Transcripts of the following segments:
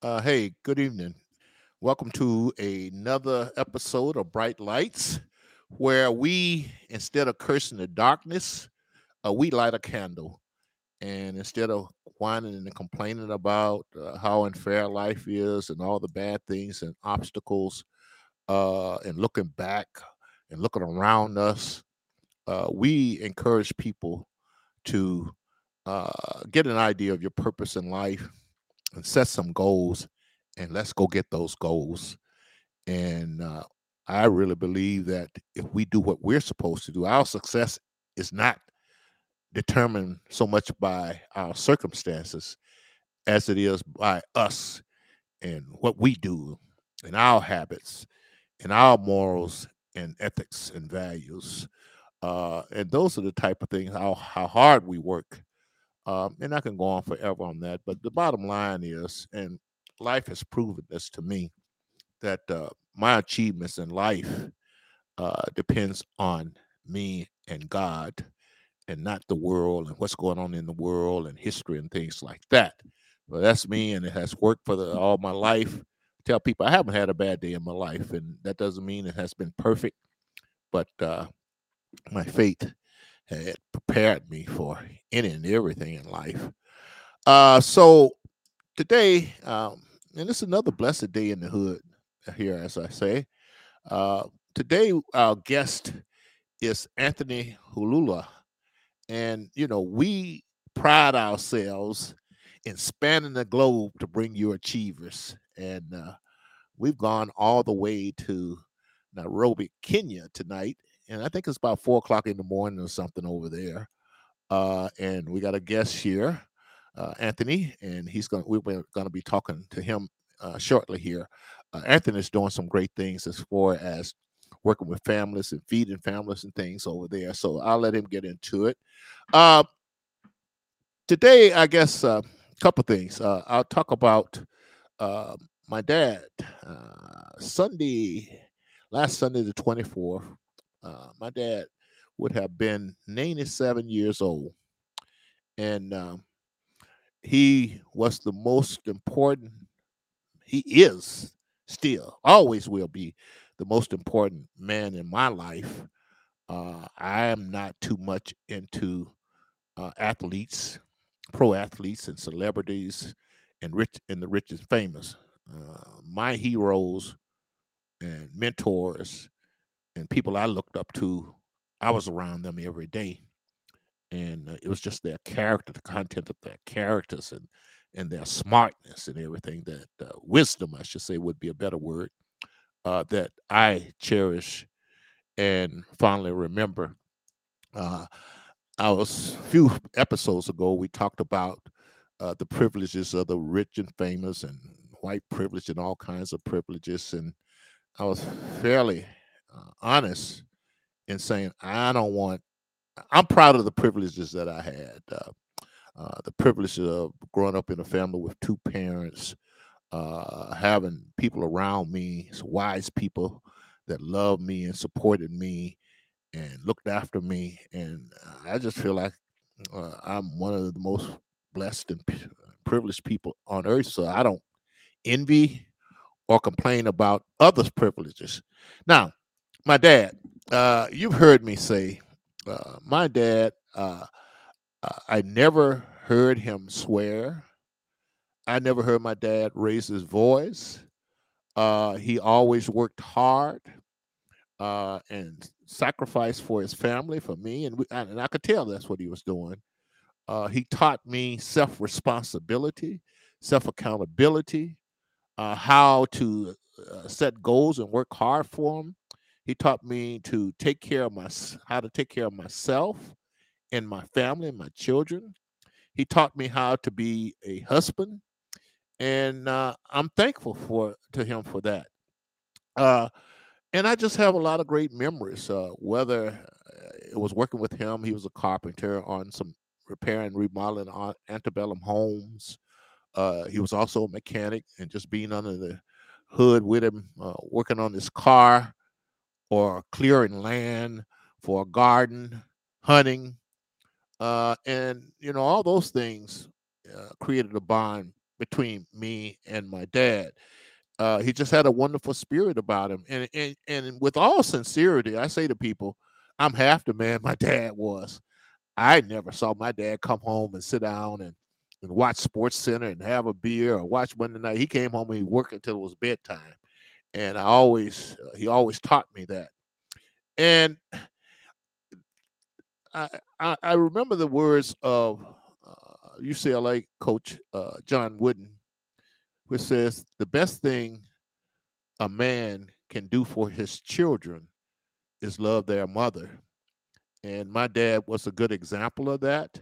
Hey, good evening. Welcome to another episode of Bright Lights, where we, instead of cursing the darkness, we light a candle. And instead of whining and complaining about how unfair life is and all the bad things and obstacles, and looking back and looking around us, we encourage people to get an idea of your purpose in life and set some goals, and let's go get those goals. And I really believe that if we do what we're supposed to do, our success is not determined so much by our circumstances as it is by us and what we do and our habits and our morals and ethics and values. And those are the type of things, how hard we work. And I can go on forever on that, but the bottom line is, and life has proven this to me, that my achievements in life depends on me and God, and not the world and what's going on in the world and history and things like that. But that's me, and it has worked for all my life. I tell people I haven't had a bad day in my life, and that doesn't mean it has been perfect, but my faith had prepared me for any and everything in life. So today, and it's another blessed day in the hood here, as I say. Today, our guest is Anthony Hulula. And, you know, we pride ourselves in spanning the globe to bring you achievers. And we've gone all the way to Nairobi, Kenya tonight. And I think it's about 4 o'clock in the morning or something over there. And we got a guest here, Anthony, and we're gonna be talking to him shortly here. Anthony is doing some great things as far as working with families and feeding families and things over there. So I'll let him get into it. Today, I guess a couple things. I'll talk about my dad. Last Sunday, the 24th. My dad would have been 97 years old, and he was the most important. He is still, always will be, the most important man in my life. I am not too much into athletes, pro athletes and celebrities and the rich and famous. My heroes and mentors and people I looked up to, I was around them every day. And it was just their character, the content of their characters and their smartness and everything that wisdom, I should say, would be a better word, that I cherish and fondly remember. A few episodes ago, we talked about the privileges of the rich and famous and white privilege and all kinds of privileges. And I was fairly honest in saying I'm proud of the privileges that I had, the privilege of growing up in a family with two parents, having people around me, wise people that loved me and supported me and looked after me. And I just feel like I'm one of the most blessed and privileged people on earth, so I don't envy or complain about others' privileges. Now, my dad, you've heard me say, my dad, I never heard him swear. I never heard my dad raise his voice. He always worked hard and sacrificed for his family, for me, and I could tell that's what he was doing. He taught me self-responsibility, self-accountability, how to set goals and work hard for them. He taught me to how to take care of myself and my family and my children. He taught me how to be a husband, and I'm thankful to him for that. And I just have a lot of great memories, whether it was working with him. He was a carpenter on some repair and remodeling on antebellum homes. He was also a mechanic, and just being under the hood with him, working on his car, or clearing land for a garden, hunting, and all those things created a bond between me and my dad. He just had a wonderful spirit about him. And with all sincerity, I say to people, I'm half the man my dad was. I never saw my dad come home and sit down and watch Sports Center and have a beer or watch Monday night. He came home and he worked until it was bedtime. And he always taught me that. And I remember the words of UCLA coach John Wooden, which says, the best thing a man can do for his children is love their mother. And my dad was a good example of that.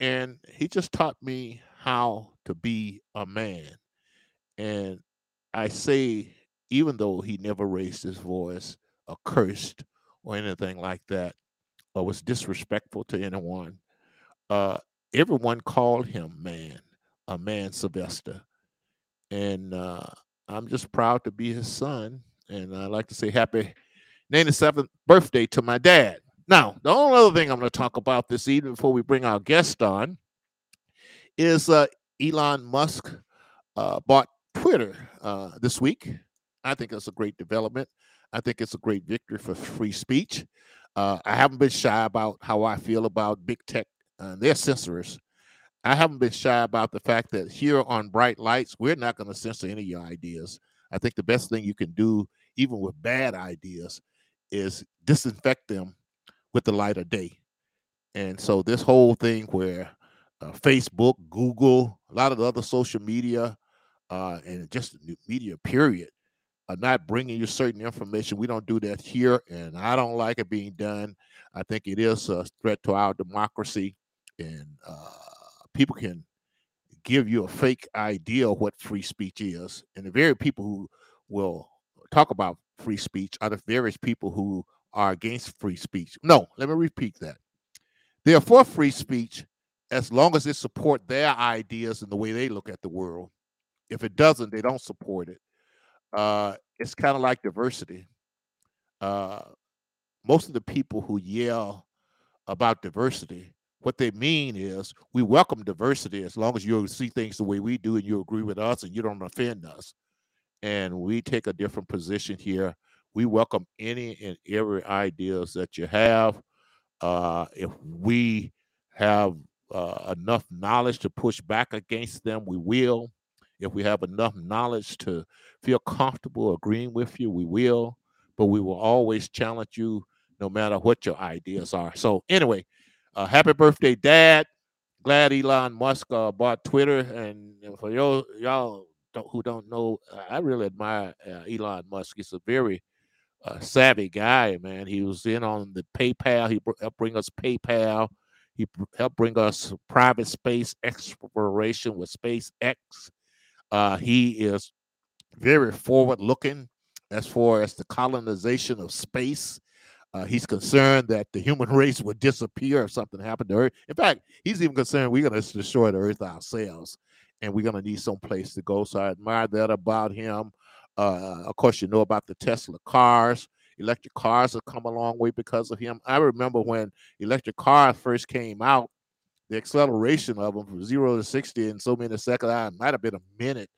And he just taught me how to be a man. And I say, even though he never raised his voice or cursed or anything like that, or was disrespectful to anyone, everyone called him man, a man Sylvester. And I'm just proud to be his son. And I'd like to say happy 97th birthday to my dad. Now, the only other thing I'm going to talk about this evening before we bring our guest on is Elon Musk bought Twitter this week. I think it's a great development. I think it's a great victory for free speech. I haven't been shy about how I feel about big tech and their censors. I haven't been shy about the fact that here on Bright Lights, we're not going to censor any of your ideas. I think the best thing you can do, even with bad ideas, is disinfect them with the light of day. And so this whole thing where Facebook, Google, a lot of the other social media, and just media period, are not bringing you certain information. We don't do that here, and I don't like it being done. I think it is a threat to our democracy, and people can give you a fake idea of what free speech is. And the very people who will talk about free speech are the various people who are against free speech. No, let me repeat that. They are for free speech as long as they support their ideas and the way they look at the world. If it doesn't, they don't support it. It's kind of like diversity. Most of the people who yell about diversity, what they mean is we welcome diversity as long as you see things the way we do and you agree with us and you don't offend us. And we take a different position here. We welcome any and every ideas that you have. If we have enough knowledge to push back against them, we will. If we have enough knowledge to feel comfortable agreeing with you, we will. But we will always challenge you no matter what your ideas are. So anyway, happy birthday, Dad. Glad Elon Musk bought Twitter. And for y'all who don't know, I really admire Elon Musk. He's a very savvy guy, man. He was in on the PayPal. He helped bring us PayPal. He helped bring us private space exploration with SpaceX. He is very forward-looking as far as the colonization of space. He's concerned that the human race would disappear if something happened to Earth. In fact, he's even concerned we're going to destroy the Earth ourselves, and we're going to need some place to go. So I admire that about him. Of course, you know about the Tesla cars. Electric cars have come a long way because of him. I remember when electric cars first came out, the acceleration of them from 0 to 60 in so many seconds, it might have been a minute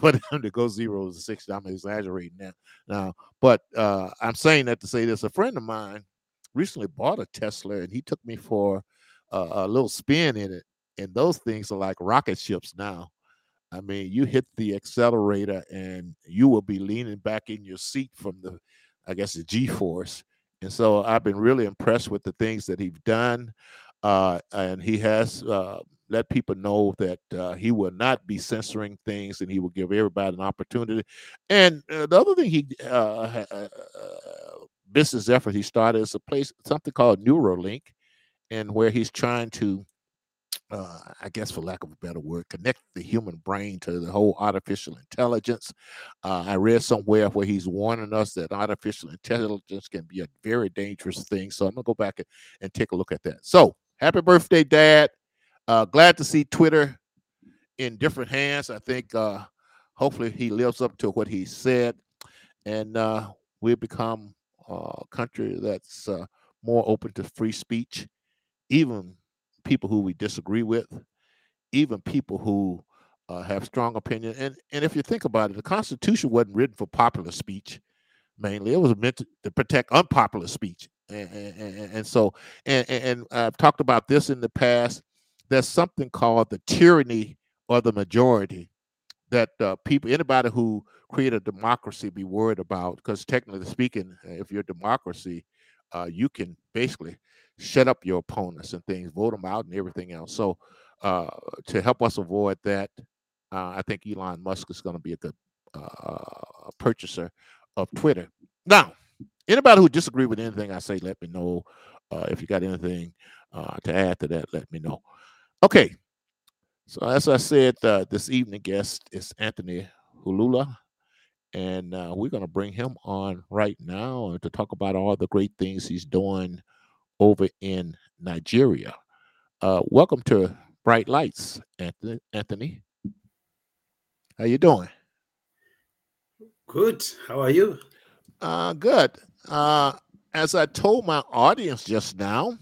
for them to go 0 to 60. I'm exaggerating that now. But I'm saying that to say this. A friend of mine recently bought a Tesla, and he took me for a little spin in it. And those things are like rocket ships now. I mean, you hit the accelerator, and you will be leaning back in your seat from the, I guess, the G-force. And so I've been really impressed with the things that he's done. And he has let people know that he will not be censoring things, and he will give everybody an opportunity. And the other thing he business effort he started is a place, something called Neuralink, and where he's trying to, I guess for lack of a better word, connect the human brain to the whole artificial intelligence. I read somewhere where he's warning us that artificial intelligence can be a very dangerous thing. So I'm going to go back and take a look at that. So happy birthday, Dad. Glad to see Twitter in different hands. I think hopefully he lives up to what he said. And we've become a country that's more open to free speech, even people who we disagree with, even people who have strong opinion. And if you think about it, the Constitution wasn't written for popular speech mainly. It was meant to protect unpopular speech. And so I've talked about this in the past. There's something called the tyranny of the majority that people, anybody who create a democracy be worried about, because technically speaking, if you're a democracy, you can basically shut up your opponents and things, vote them out and everything else. So to help us avoid that, I think Elon Musk is going to be a good purchaser of Twitter. Now, anybody who disagrees with anything I say, let me know. If you got anything to add to that, let me know. Okay. So as I said, this evening guest is Anthony Hulula, and we're going to bring him on right now to talk about all the great things he's doing over in Nigeria. Welcome to Bright Lights, Anthony. How you doing? Good. How are you? Good. As I told my audience just now,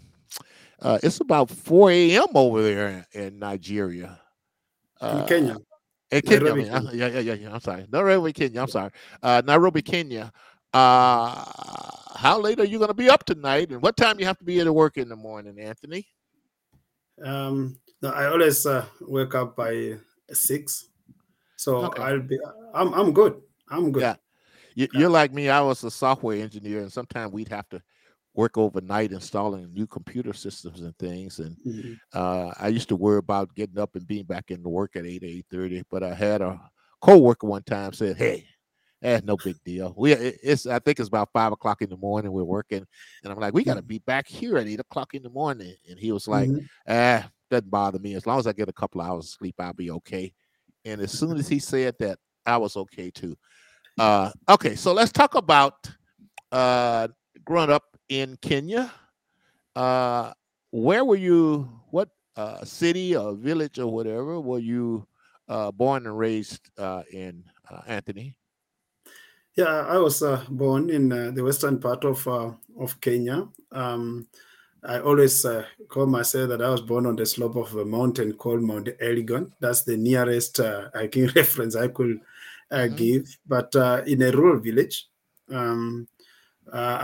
it's about 4 a.m. over there in Nigeria. In Kenya. In Kenya. Nairobi, Kenya. I'm sorry. Nairobi, Kenya. I'm sorry. Nairobi, Kenya. How late are you going to be up tonight? And what time you have to be at work in the morning, Anthony? No, I always wake up by 6. So okay. I'm good. I'm good. Yeah. You're like me. I was a software engineer, and sometimes we'd have to work overnight installing new computer systems and things. And I used to worry about getting up and being back into work at 8:30. But I had a coworker one time said, "Hey, that's no big deal. I think it's about 5 o'clock in the morning. We're working," and I'm like, "We got to be back here at 8 o'clock in the morning." And he was like, "Doesn't bother me. As long as I get a couple hours of sleep, I'll be okay." And as soon as he said that, I was okay too. Okay, so let's talk about growing up in Kenya. Where were you? What city or village or whatever were you born and raised in, Anthony? Yeah, I was born in the western part of Kenya. I always call myself that I was born on the slope of a mountain called Mount Elgon. That's the nearest reference I could give, but in a rural village. At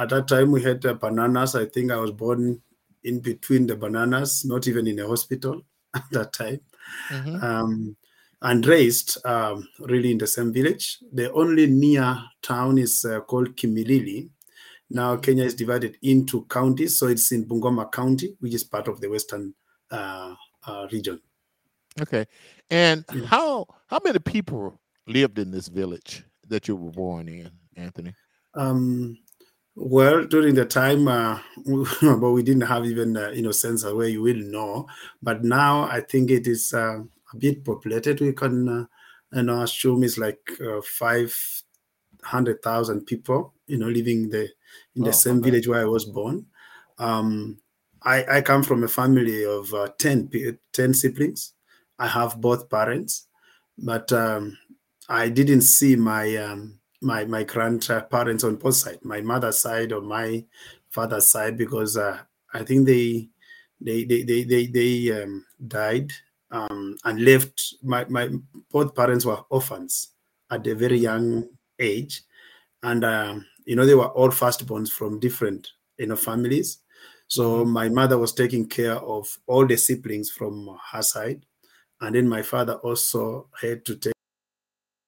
that time, we had bananas. I think I was born in between the bananas, not even in a hospital at that time, and raised really in the same village. The only near town is called Kimilili. Now, Kenya is divided into counties, so it's in Bungoma County, which is part of the western region. Okay, and how many people lived in this village that you were born in, Anthony? Well, during the time, but we didn't have even sensor where you will know. But now I think it is a bit populated. We can assume it's like 500,000 people, living in the same village where I was born. I come from a family of 10 siblings. I have both parents, but I didn't see my my grandparents on both sides, my mother's side or my father's side, because I think they died and left. My both parents were orphans at a very young age, and they were all firstborns from different families. So my mother was taking care of all the siblings from her side, and then my father also had to take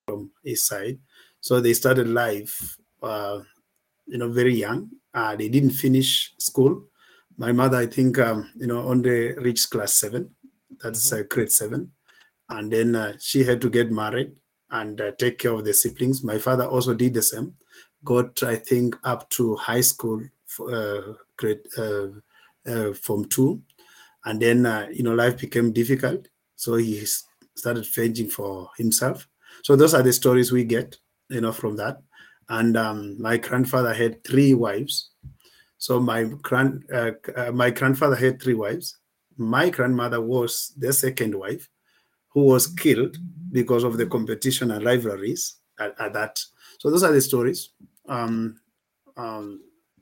from his side. So they started life, very young. They didn't finish school. My mother, I think, only reached class 7. That's grade 7. And then she had to get married and take care of the siblings. My father also did the same. Got, I think, up to high school, grade form 2. And then, life became difficult. So he started fending for himself. So those are the stories we get, from that. And my grandfather had 3 wives. So my grandfather had 3 wives. My grandmother was the second wife, who was killed because of the competition and rivalries at that. So those are the stories that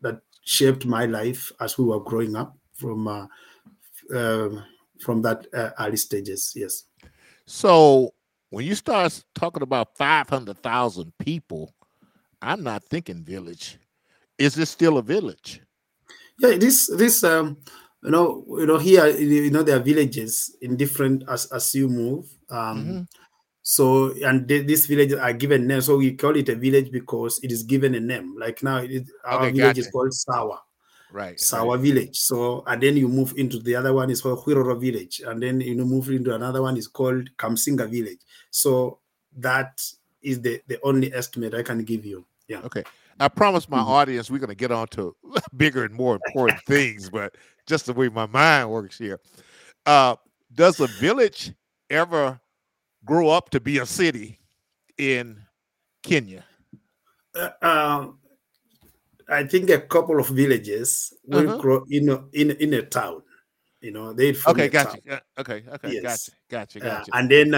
shaped my life as we were growing up from that early stages. Yes. So When you start talking about 500,000 people, I'm not thinking village. Is this still a village? Yeah, here, there are villages in different as you move. Mm-hmm. So, and these villages are given names. So we call it a village because it is given a name. Like now, our village is called Sawa. Right. Sawa village. So, and then you move into the other one is called Huirora village. And then you move into another one is called Kamsinga village. So that is the only estimate I can give you. Yeah. Okay. I promised my audience we're going to get on to bigger and more important things, but just the way my mind works here. Does a village ever grow up to be a city in Kenya? I think a couple of villages will grow in a town. They gotcha. Yeah, okay, yes. Gotcha. And then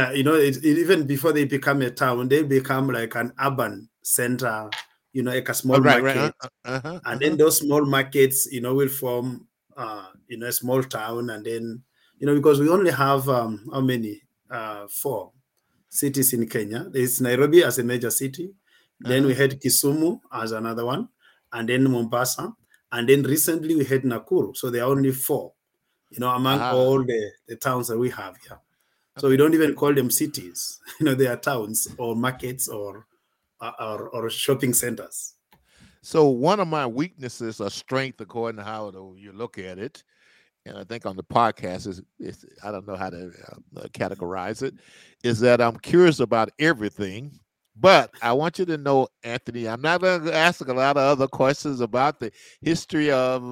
even before they become a town, they become like an urban center. Like a small market, and then those small markets, will form, a small town, and then because we only have how many? 4 cities in Kenya. There's Nairobi as a major city, then we had Kisumu as another one, and then Mombasa, and then recently we had Nakuru. So there are only 4, among all the towns that we have here. So we don't even call them cities. They are towns or markets or shopping centers. So one of my weaknesses or strength, according to how you look at it, and I think on the podcast is I don't know how to categorize it, is that I'm curious about everything. But I want you to know, Anthony, I'm not going to ask a lot of other questions about the history of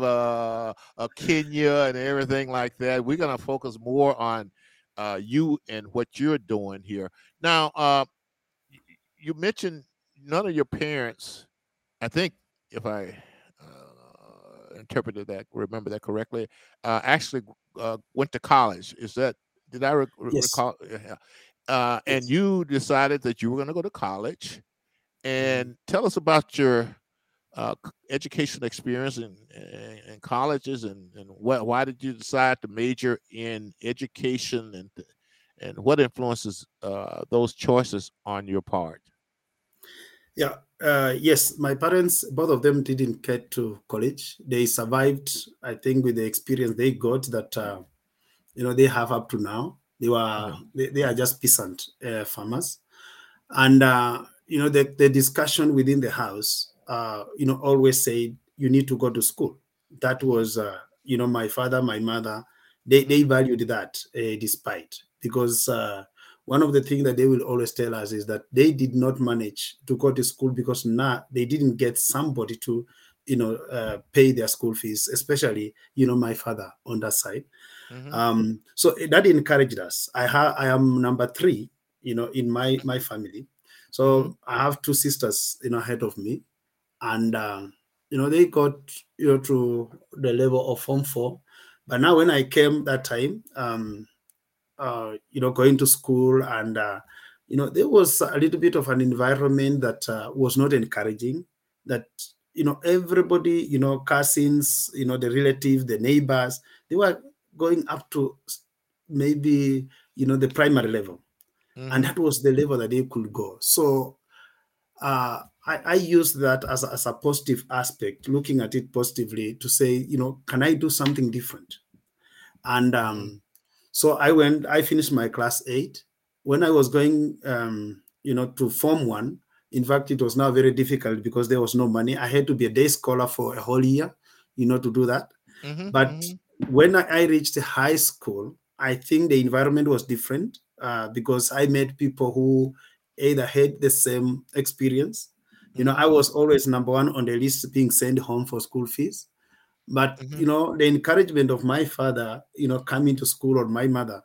Kenya and everything like that. We're going to focus more on you and what you're doing here. Now, you mentioned none of your parents, I think, if I remember that correctly, actually went to college. Is that, did I recall? Yeah. And you decided that you were going to go to college. And tell us about your education experience in colleges and why did you decide to major in education and what influences those choices on your part? Yeah. Yes, my parents, both of them didn't get to college. They survived, I think, with the experience they got that, they have up to now. They were they are just peasant farmers. And, the discussion within the house, always said, you need to go to school. That was, my father, my mother, they valued that despite. Because one of the things that they will always tell us is that they did not manage to go to school because they didn't get somebody to, pay their school fees, especially, my father on that side. Mm-hmm. So that encouraged us. I am number 3, in my family. So I have 2 sisters, ahead of me. And, they got, to the level of Form 4. But now when I came that time, going to school and, there was a little bit of an environment that was not encouraging that, everybody, cousins, the relatives, the neighbors, they were going up to maybe, the primary level. Mm-hmm. And that was the level that they could go. So I used that as a positive aspect, looking at it positively to say, can I do something different? And, so I finished my class 8. When I was going, to Form 1, in fact, it was now very difficult because there was no money. I had to be a day scholar for a whole year, to do that. Mm-hmm. But when I reached high school, I think the environment was different because I met people who either had the same experience. I was always number 1 on the list being sent home for school fees. But, the encouragement of my father, coming to school, or my mother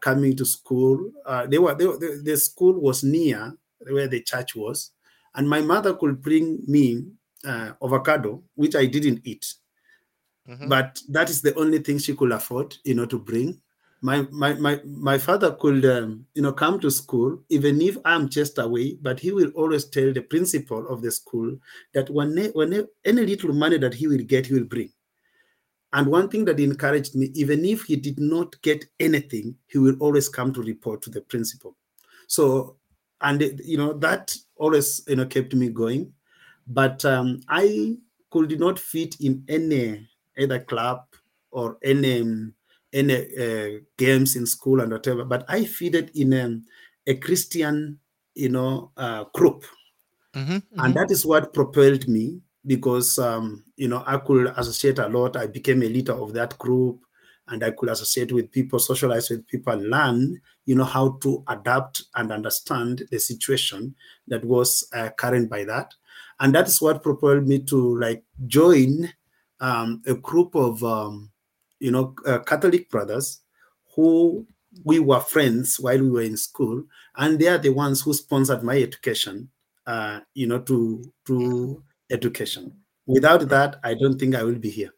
coming to school, the school was near where the church was. And my mother could bring me avocado, which I didn't eat. Mm-hmm. But that is the only thing she could afford, to bring. My father could, come to school, even if I'm just away, but he will always tell the principal of the school that when any little money that he will get, he will bring. And one thing that encouraged me, even if he did not get anything, he will always come to report to the principal. So, and that always kept me going. But I could not fit in any either club or any games in school and whatever. But I fitted in a Christian, group, and that is what propelled me, because I could associate a lot. I became a leader of that group, and I could associate with people, socialize with people, and learn, how to adapt and understand the situation that was current by that. And that is what propelled me to join a group of, Catholic brothers who we were friends while we were in school. And they are the ones who sponsored my education, to education. Without that, I don't think I will be here.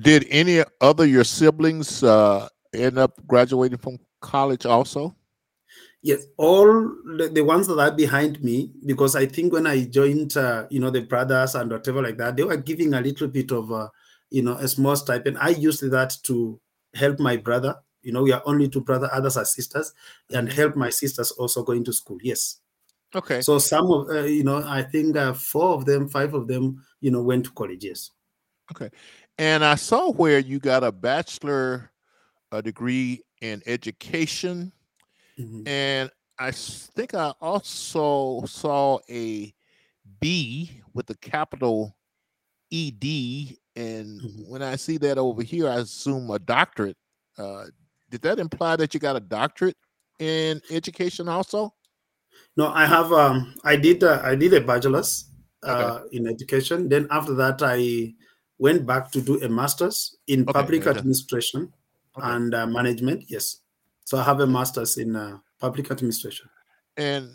Did any other your siblings end up graduating from college also? Yes, all the ones that are behind me, because I think when I joined, the brothers and whatever like that, they were giving a little bit of, a small stipend. I used that to help my brother. We are only two brothers, others are sisters, and help my sisters also going to school. Yes. Okay. So some of, I think 5 of them, went to college. Yes. Okay. And I saw where you got a bachelor degree in education. Mm-hmm. And I think I also saw a B with a capital ED. And when I see that over here, I assume a doctorate. Did that imply that you got a doctorate in education also? No, I have. I did a bachelor's in education. Then after that, I went back to do a master's in public administration and management. Yes. So I have a master's in public administration. And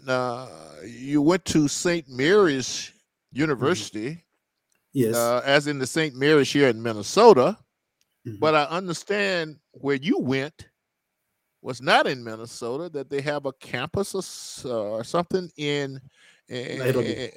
you went to St. Mary's University. Yes. As in the St. Mary's here in Minnesota. But I understand where you went was not in Minnesota, that they have a campus or something in Nairobi.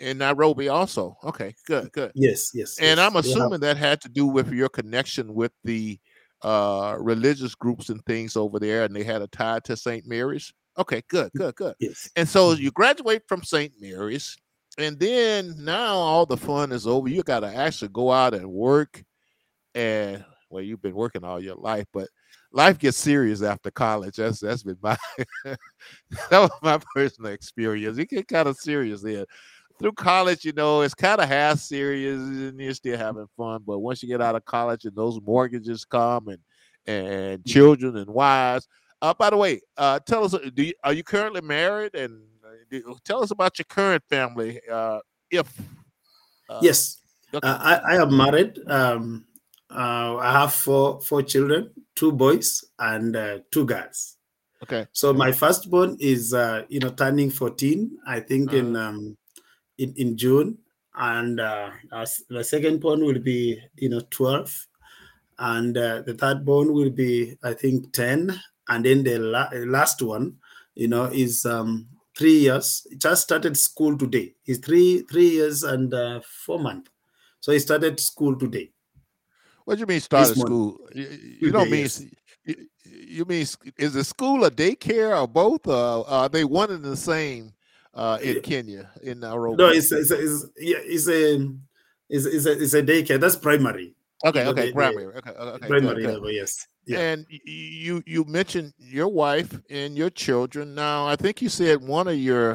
In Nairobi also. Okay, good. Yes. And I'm assuming that had to do with your connection with the religious groups and things over there, and they had a tie to St. Mary's. Okay, good. Yes. And so you graduate from St. Mary's, and then now all the fun is over. You got to actually go out and work, and well, you've been working all your life, but life gets serious after college. That's been my that was my personal experience. It gets kind of serious then. Through college, it's kind of half serious and you're still having fun. But once you get out of college and those mortgages come and children and wives. By the way, tell us, are you currently married? And tell us about your current family. Yes, okay. I am married. I have four children, 2 boys and 2 girls. Okay. So my firstborn is, turning 14, I think in June, and the second born will be 12, and the third born will be I think 10, and then the last one is 3 years. He just started school today. He's three years and 4 months. So he started school today. What do you mean started school? You don't mean you mean is it school or daycare or both? Are they one and the same? In Kenya, in Nairobi. No, it's a daycare. That's primary. Okay, primary. Okay, primary level. Yes. Yeah. And you mentioned your wife and your children. Now, I think you said your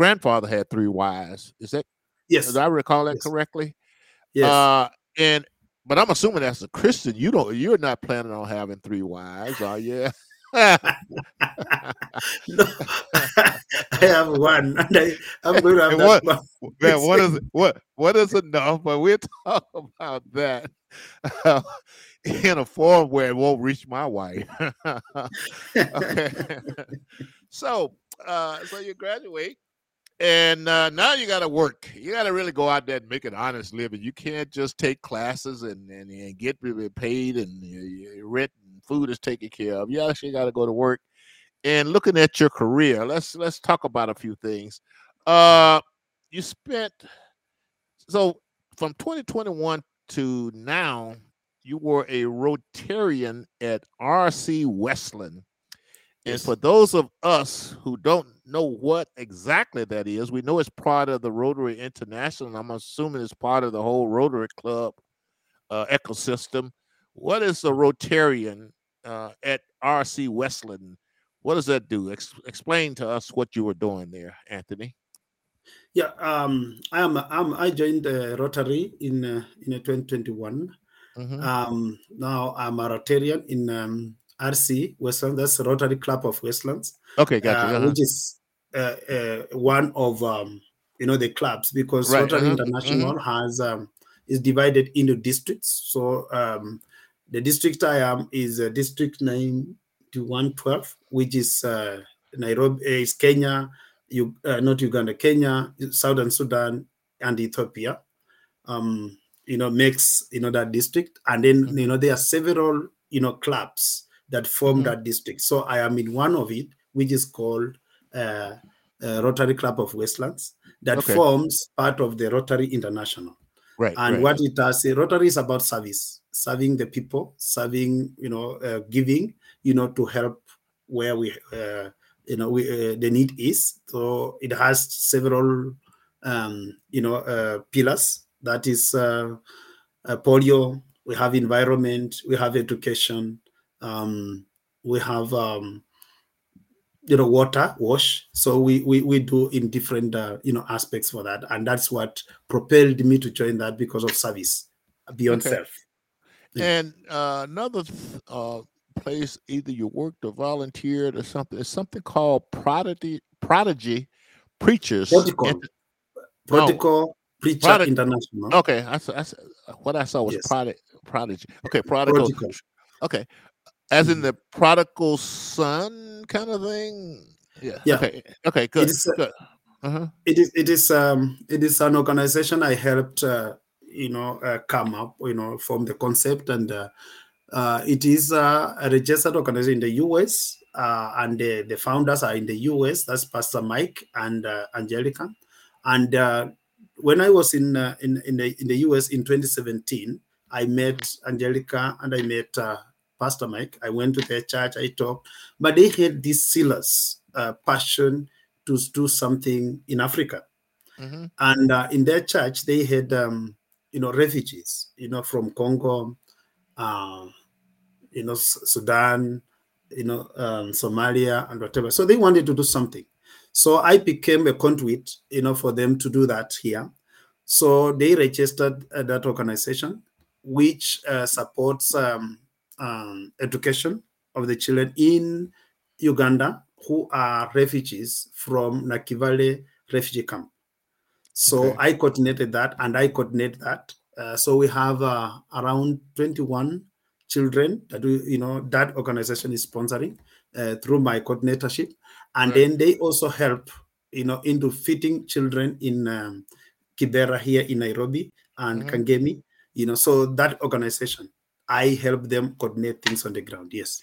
grandfather had 3 wives. Is that? Yes. Did I recall that correctly? Yes. But I'm assuming that's a Christian. You're not planning on having 3 wives, are you? No, I have one. I'm going to have one. Man, what is enough? But we'll talk about that in a form where it won't reach my wife. Okay. So you graduate, and now you got to work. You got to really go out there and make an honest living. You can't just take classes and get paid and rent. Food is taken care of. You actually got to go to work. And looking at your career, let's talk about a few things. You spent, so from 2021 to now, you were a Rotarian at RC Westland. And for those of us who don't know what exactly that is, we know it's part of the Rotary International. I'm assuming it's part of the whole Rotary Club ecosystem. What is the Rotarian at RC Westland? What does that do? Explain to us what you were doing there, Anthony. Yeah, I joined the Rotary in 2021. Mm-hmm. Now I'm a Rotarian in RC Westland. That's the Rotary Club of Westlands. Okay, gotcha. Uh-huh. Which is one of the clubs, because right. Rotary uh-huh. International mm-hmm. has is divided into districts. So the district I am is District 9112, which is Nairobi, is Kenya, not Uganda, Kenya, Southern Sudan, and Ethiopia. Makes that district, and then mm-hmm. There are several clubs that form mm-hmm. that district. So I am in one of it, which is called Rotary Club of Westlands, that okay. forms part of the Rotary International. Right. And right. what it does, Rotary is about service, serving the people, serving, giving, to help where we, the need is. So it has several, pillars. That is polio. We have environment. We have education. We have, water wash. So we do in different, aspects for that. And that's what propelled me to join that, because of service beyond okay. self. Yeah. And another place either you worked or volunteered or something, it's something called Prodigy Preachers. Protocol Preacher International. Okay, I what I saw was yes. Prodigy. Okay, Prodigal. Okay, as in the prodigal son kind of thing. Yeah. Yeah. Okay. Good. Good. Uh-huh. It is an organization I helped come up from the concept, and it is a registered organization in the U.S. And the founders are in the U.S. That's Pastor Mike and Angelica, and. When I was in the US in 2017, I met Angelica and I met Pastor Mike. I went to their church, I talked, but they had this zealous passion to do something in Africa. Mm-hmm. And in their church, they had refugees, from Congo, Sudan, Somalia, and whatever. So they wanted to do something. So I became a conduit, for them to do that here. So they registered that organization, which supports education of the children in Uganda who are refugees from Nakivale refugee camp. So okay. I coordinated that, and I coordinate that. So we have around 21 children that we, that organization is sponsoring through my coordinatorship. And right. then they also help, into feeding children in Kibera here in Nairobi and mm-hmm. Kangemi, so that organization, I help them coordinate things on the ground. Yes.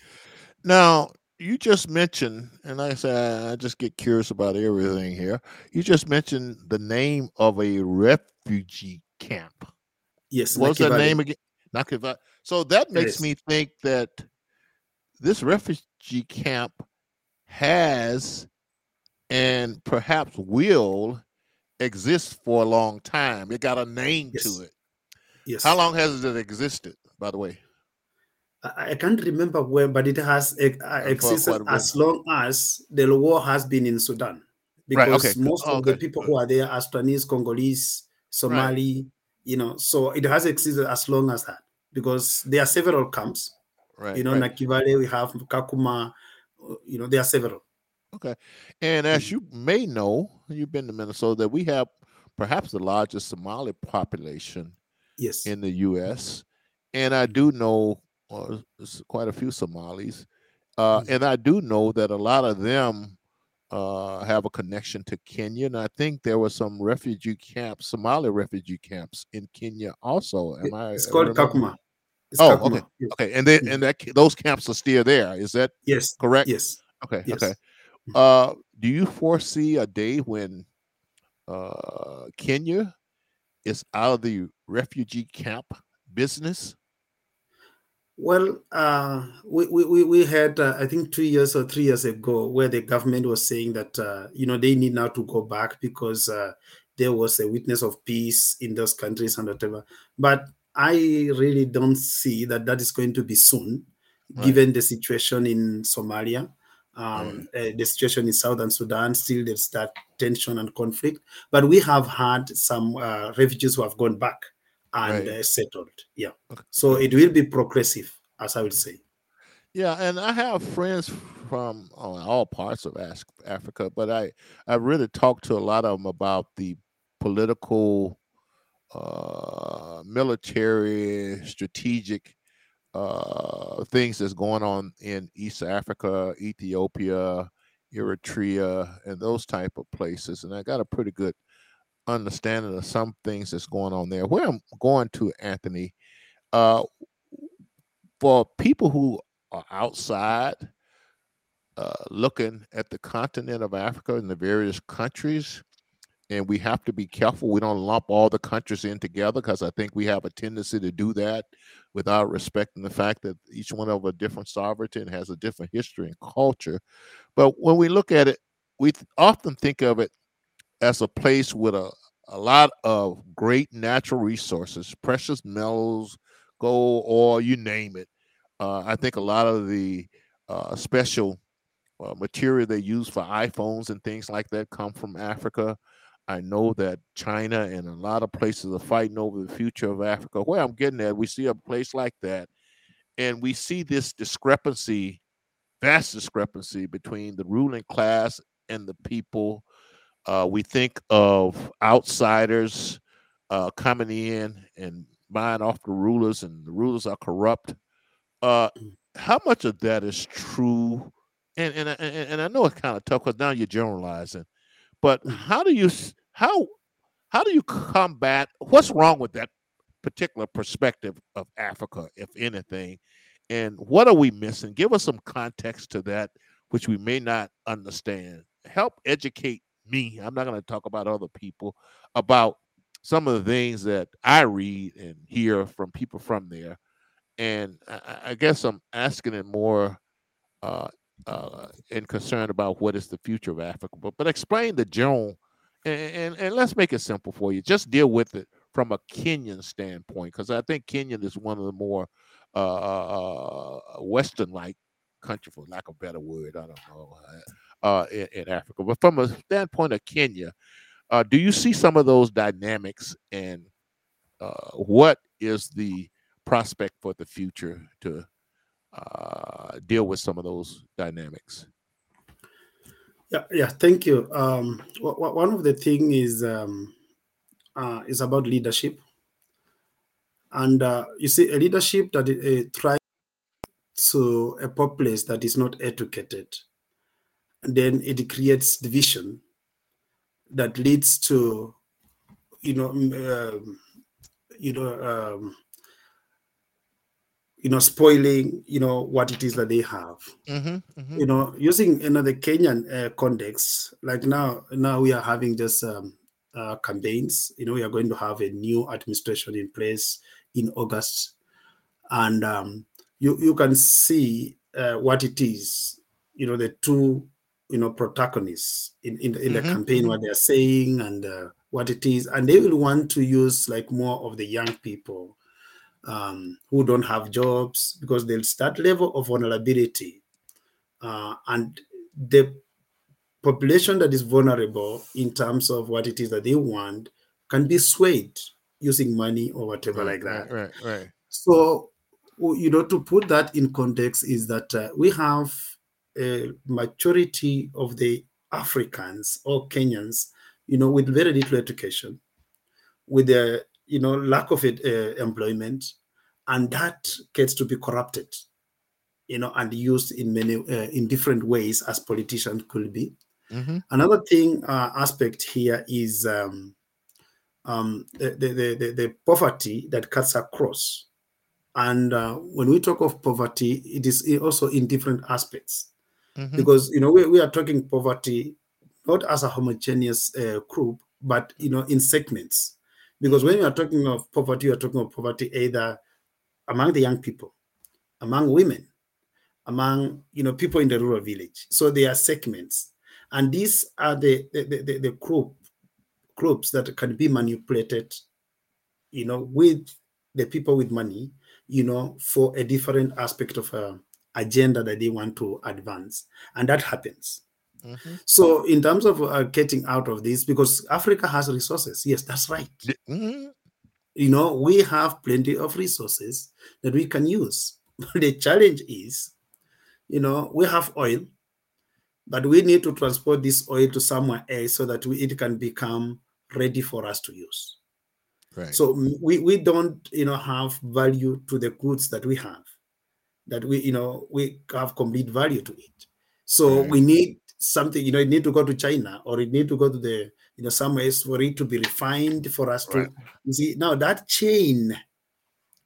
Now, you just mentioned, and like I said, I just get curious about everything here. You just mentioned the name of a refugee camp. Yes. What's that name again? Nakivale. So that makes me think that this refugee camp has and perhaps will exist for a long time. It got a name to it. Yes. How long has it existed, by the way? I can't remember when, but it has existed as long as the war has been in Sudan. Because right, okay. most of the people who are there are Sudanese, Congolese, Somali, right. So it has existed as long as that. Because there are several camps. Right, right. Nakivale, we have Kakuma, there are several. Okay. And as you may know, you've been to Minnesota, that we have perhaps the largest Somali population yes. in the U.S. And I do know quite a few Somalis. And I do know that a lot of them have a connection to Kenya. And I think there were some refugee camps, Somali refugee camps in Kenya also. It's called Kakuma. Kakuma. Okay. Yes. Okay, and then and that those camps are still there. Is that correct? Yes. Okay. Yes. Okay. Do you foresee a day when Kenya is out of the refugee camp business? Well, we had, I think 2 years or 3 years ago, where the government was saying that, they need now to go back because there was a witness of peace in those countries and whatever. But I really don't see that is going to be soon, right, given the situation in Somalia, the situation in Southern Sudan. Still there's that tension and conflict. But we have had some refugees who have gone back and settled. Yeah. Okay. So it will be progressive, as I would say. Yeah, and I have friends from all parts of Africa, but I really talked to a lot of them about the political, military, strategic things that's going on in East Africa, Ethiopia, Eritrea, and those type of places. And I got a pretty good understanding of some things that's going on there. Where I'm going to, Anthony, for people who are outside looking at the continent of Africa and the various countries, and we have to be careful we don't lump all the countries in together, because I think we have a tendency to do that without respecting the fact that each one of a different sovereignty and has a different history and culture. But when we look at it, we often think of it as a place with a lot of great natural resources, precious metals, gold, or you name it. I think a lot of the special material they use for iPhones and things like that come from Africa. I know that China and a lot of places are fighting over the future of Africa. Where I'm getting at, we see a place like that, and we see this discrepancy, vast discrepancy between the ruling class and the people. We think of outsiders coming in and buying off the rulers, and the rulers are corrupt. How much of that is true? And I know it's kind of tough because now you're generalizing, but how do you combat what's wrong with that particular perspective of Africa, if anything, and what are we missing? Give us some context to that, which we may not understand. Help educate me. I'm not going to talk about other people, about some of the things that I read and hear from people from there. And I guess I'm asking it more in concern about what is the future of Africa. But explain the general, and let's make it simple for you. Just deal with it from a Kenyan standpoint, because I think Kenya is one of the more Western-like country, for lack of a better word, I don't know, in Africa. But from a standpoint of Kenya, do you see some of those dynamics, and what is the prospect for the future to deal with some of those dynamics? Yeah, thank you. One of the thing is about leadership, and you see a leadership that tries to a populace that is not educated, and then it creates division that leads to spoiling, what it is that they have. Mm-hmm, mm-hmm. Using the Kenyan context, like now we are having just campaigns. We are going to have a new administration in place in August, and you can see what it is. The two protagonists in the campaign, what they are saying and what it is, and they will want to use like more of the young people. Who don't have jobs, because there's that level of vulnerability. And the population that is vulnerable in terms of what it is that they want can be swayed using money or whatever like that. Right. So, to put that in context is that we have a majority of the Africans or Kenyans, with very little education, with a lack of employment, and that gets to be corrupted, and used in many in different ways as politicians could be. Mm-hmm. Another aspect here is the poverty that cuts across. And when we talk of poverty, it is also in different aspects, because we are talking poverty not as a homogeneous group, but in segments. Because when you are talking of poverty, either among the young people, among women, among people in the rural village. So there are segments, and these are the groups that can be manipulated, with the people with money, for a different aspect of an agenda that they want to advance, and that happens. Mm-hmm. So in terms of getting out of this, because Africa has resources, yes, that's right. Mm-hmm. We have plenty of resources that we can use. The challenge is, we have oil, but we need to transport this oil to somewhere else so that it can become ready for us to use. Right. So we don't, have value to the goods that we have, that we have complete value to it. So right. We need something, it need to go to China, or it need to go to the, somewhere else for it to be refined for us right. to, now that chain,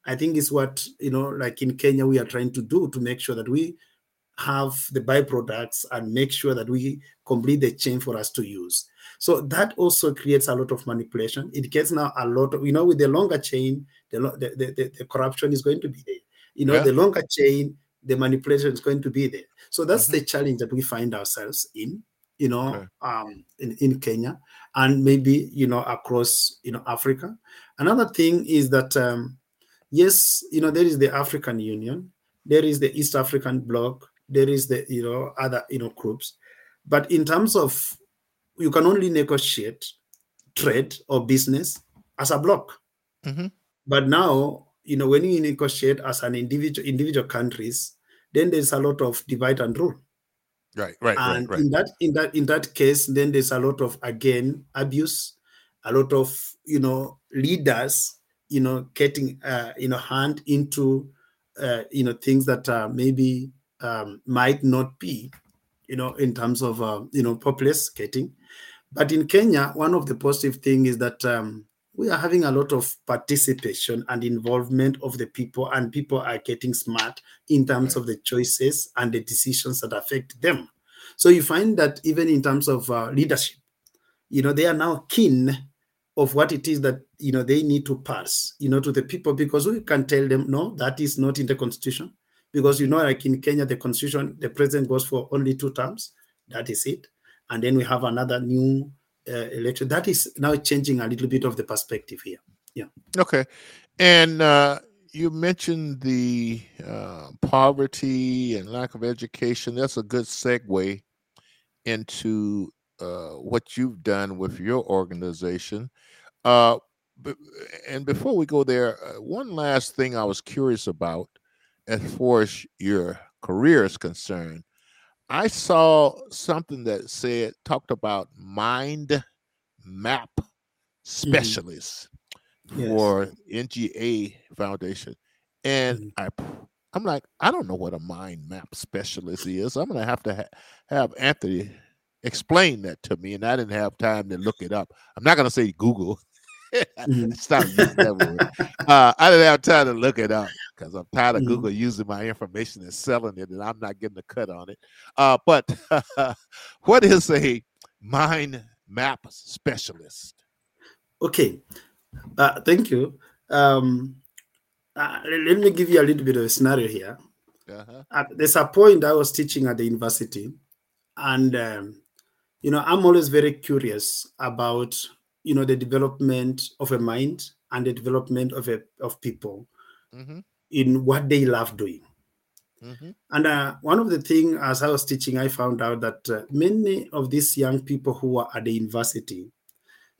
I think is what, like in Kenya, we are trying to do to make sure that we have the byproducts and make sure that we complete the chain for us to use. So that also creates a lot of manipulation. It gets now a lot of, with the longer chain, the corruption is going to be there. Yeah. The longer chain, the manipulation is going to be there. So that's mm-hmm. the challenge that we find ourselves in, okay. In Kenya, and maybe, across, Africa. Another thing is that, yes, there is the African Union, there is the East African Bloc, there is the, other, groups. But in terms of, you can only negotiate trade or business as a bloc. Mm-hmm. But now, when you negotiate as an individual countries, then there's a lot of divide and rule. Right. And right. in that case, then there's a lot of, again, abuse, a lot of, leaders, getting, hand into, things that maybe might not be, in terms of, populace getting. But in Kenya, one of the positive things is that we are having a lot of participation and involvement of the people, and people are getting smart in terms of the choices and the decisions that affect them. So you find that even in terms of leadership, they are now keen of what it is that, they need to pass, to the people, because we can tell them, no, that is not in the constitution. Because, like in Kenya, the constitution, the president goes for only 2 terms. That is it. And then we have another new election. That is now changing a little bit of the perspective here. Yeah. Okay. And you mentioned the poverty and lack of education. That's a good segue into what you've done with your organization. And before we go there, one last thing I was curious about as far as your career is concerned. I saw something that talked about mind map specialists for NGA Foundation. And I'm like, I don't know what a mind map specialist is. I'm going to have to have Anthony explain that to me. And I didn't have time to look it up. I'm not going to say Google. Stop using that word. I didn't have time to look it up because I'm tired of Google using my information and selling it, and I'm not getting a cut on it. But what is a mind map specialist? Okay, thank you. Let me give you a little bit of a scenario here. Uh-huh. There's a point I was teaching at the university, and I'm always very curious about the development of a mind and the development of people in what they love doing. Mm-hmm. And one of the things, as I was teaching, I found out that many of these young people who were at the university,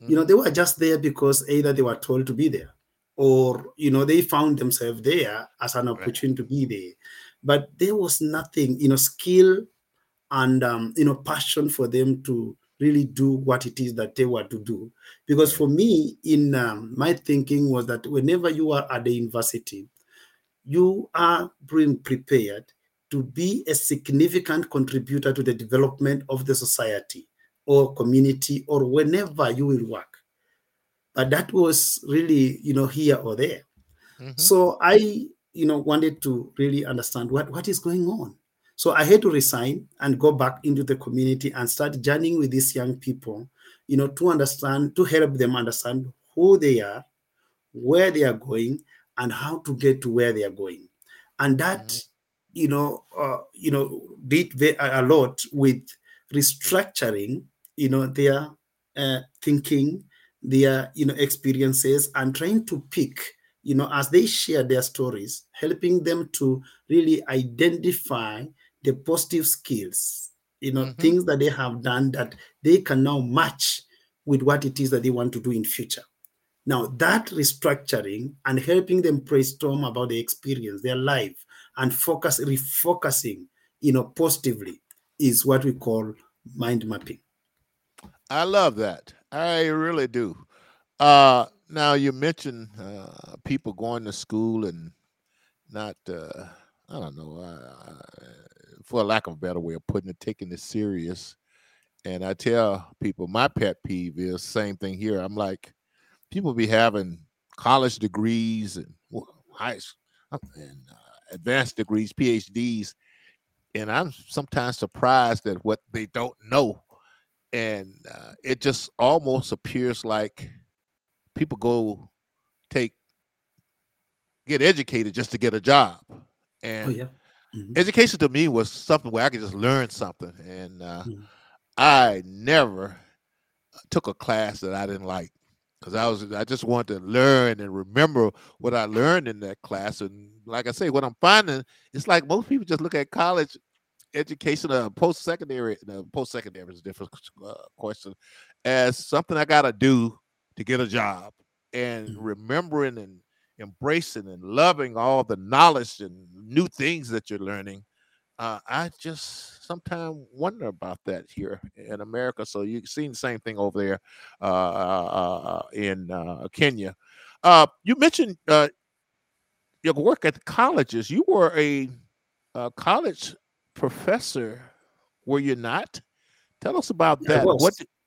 they were just there because either they were told to be there, or, they found themselves there as an opportunity to be there. But there was nothing, skill and, passion for them to really do what it is that they were to do. Because for me, in my thinking was that whenever you are at the university, you are being prepared to be a significant contributor to the development of the society or community or whenever you will work. But that was really, here or there. Mm-hmm. So I, wanted to really understand what is going on. So I had to resign and go back into the community and start journeying with these young people, to understand, to help them understand who they are, where they are going, and how to get to where they are going. And that, did a lot with restructuring, their thinking, their, experiences, and trying to pick, as they share their stories, helping them to really identify the positive skills, things that they have done that they can now match with what it is that they want to do in future. Now, that restructuring and helping them brainstorm about the experience, their life, and refocusing, positively is what we call mind mapping. I love that. I really do. Now, you mentioned people going to school and not, for lack of a better way of putting it, taking it serious. And I tell people my pet peeve is same thing here. I'm like, people be having college degrees and advanced degrees, PhDs, and I'm sometimes surprised at what they don't know. And it just almost appears like people go get educated just to get a job. And education to me was something where I could just learn something. And I never took a class that I didn't like. Because I just wanted to learn and remember what I learned in that class. And like I say, what I'm finding, it's like most people just look at college education, post-secondary. Post-secondary is a different question, as something I got to do to get a job. And remembering and embracing and loving all the knowledge and new things that you're learning, I just sometimes wonder about that here in America. So you've seen the same thing over there in Kenya. You mentioned your work at colleges. You were a college professor, were you not? Tell us about that.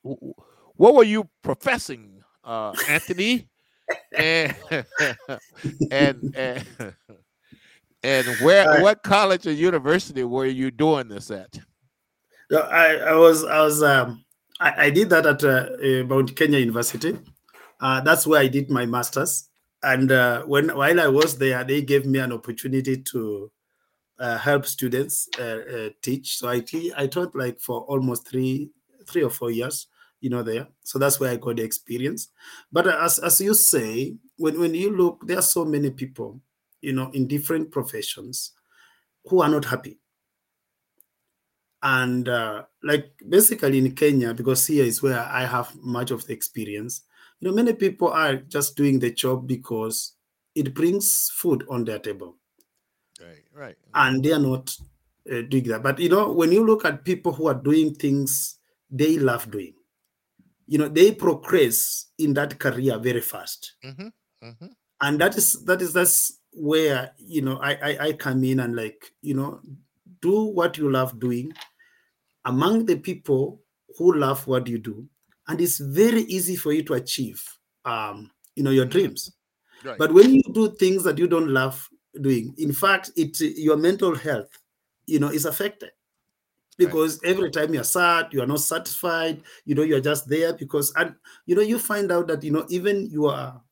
What were you professing, Anthony? And what college or university were you doing this at? I did that at Mount Kenya University. That's where I did my master's. And while I was there, they gave me an opportunity to help students teach. So I taught like for almost three or four years, there. So that's where I got the experience. But as you say, when you look, there are so many people, in different professions who are not happy. And basically in Kenya, because here is where I have much of the experience, many people are just doing the job because it brings food on their table. Right. And they are not doing that. But, when you look at people who are doing things they love doing, they progress in that career very fast. And that's where I come in and do what you love doing among the people who love what you do, and it's very easy for you to achieve your dreams. Right. But when you do things that you don't love doing, in fact, your mental health is affected, because every time you're sad, you are not satisfied. You're just there because, and you find out that even your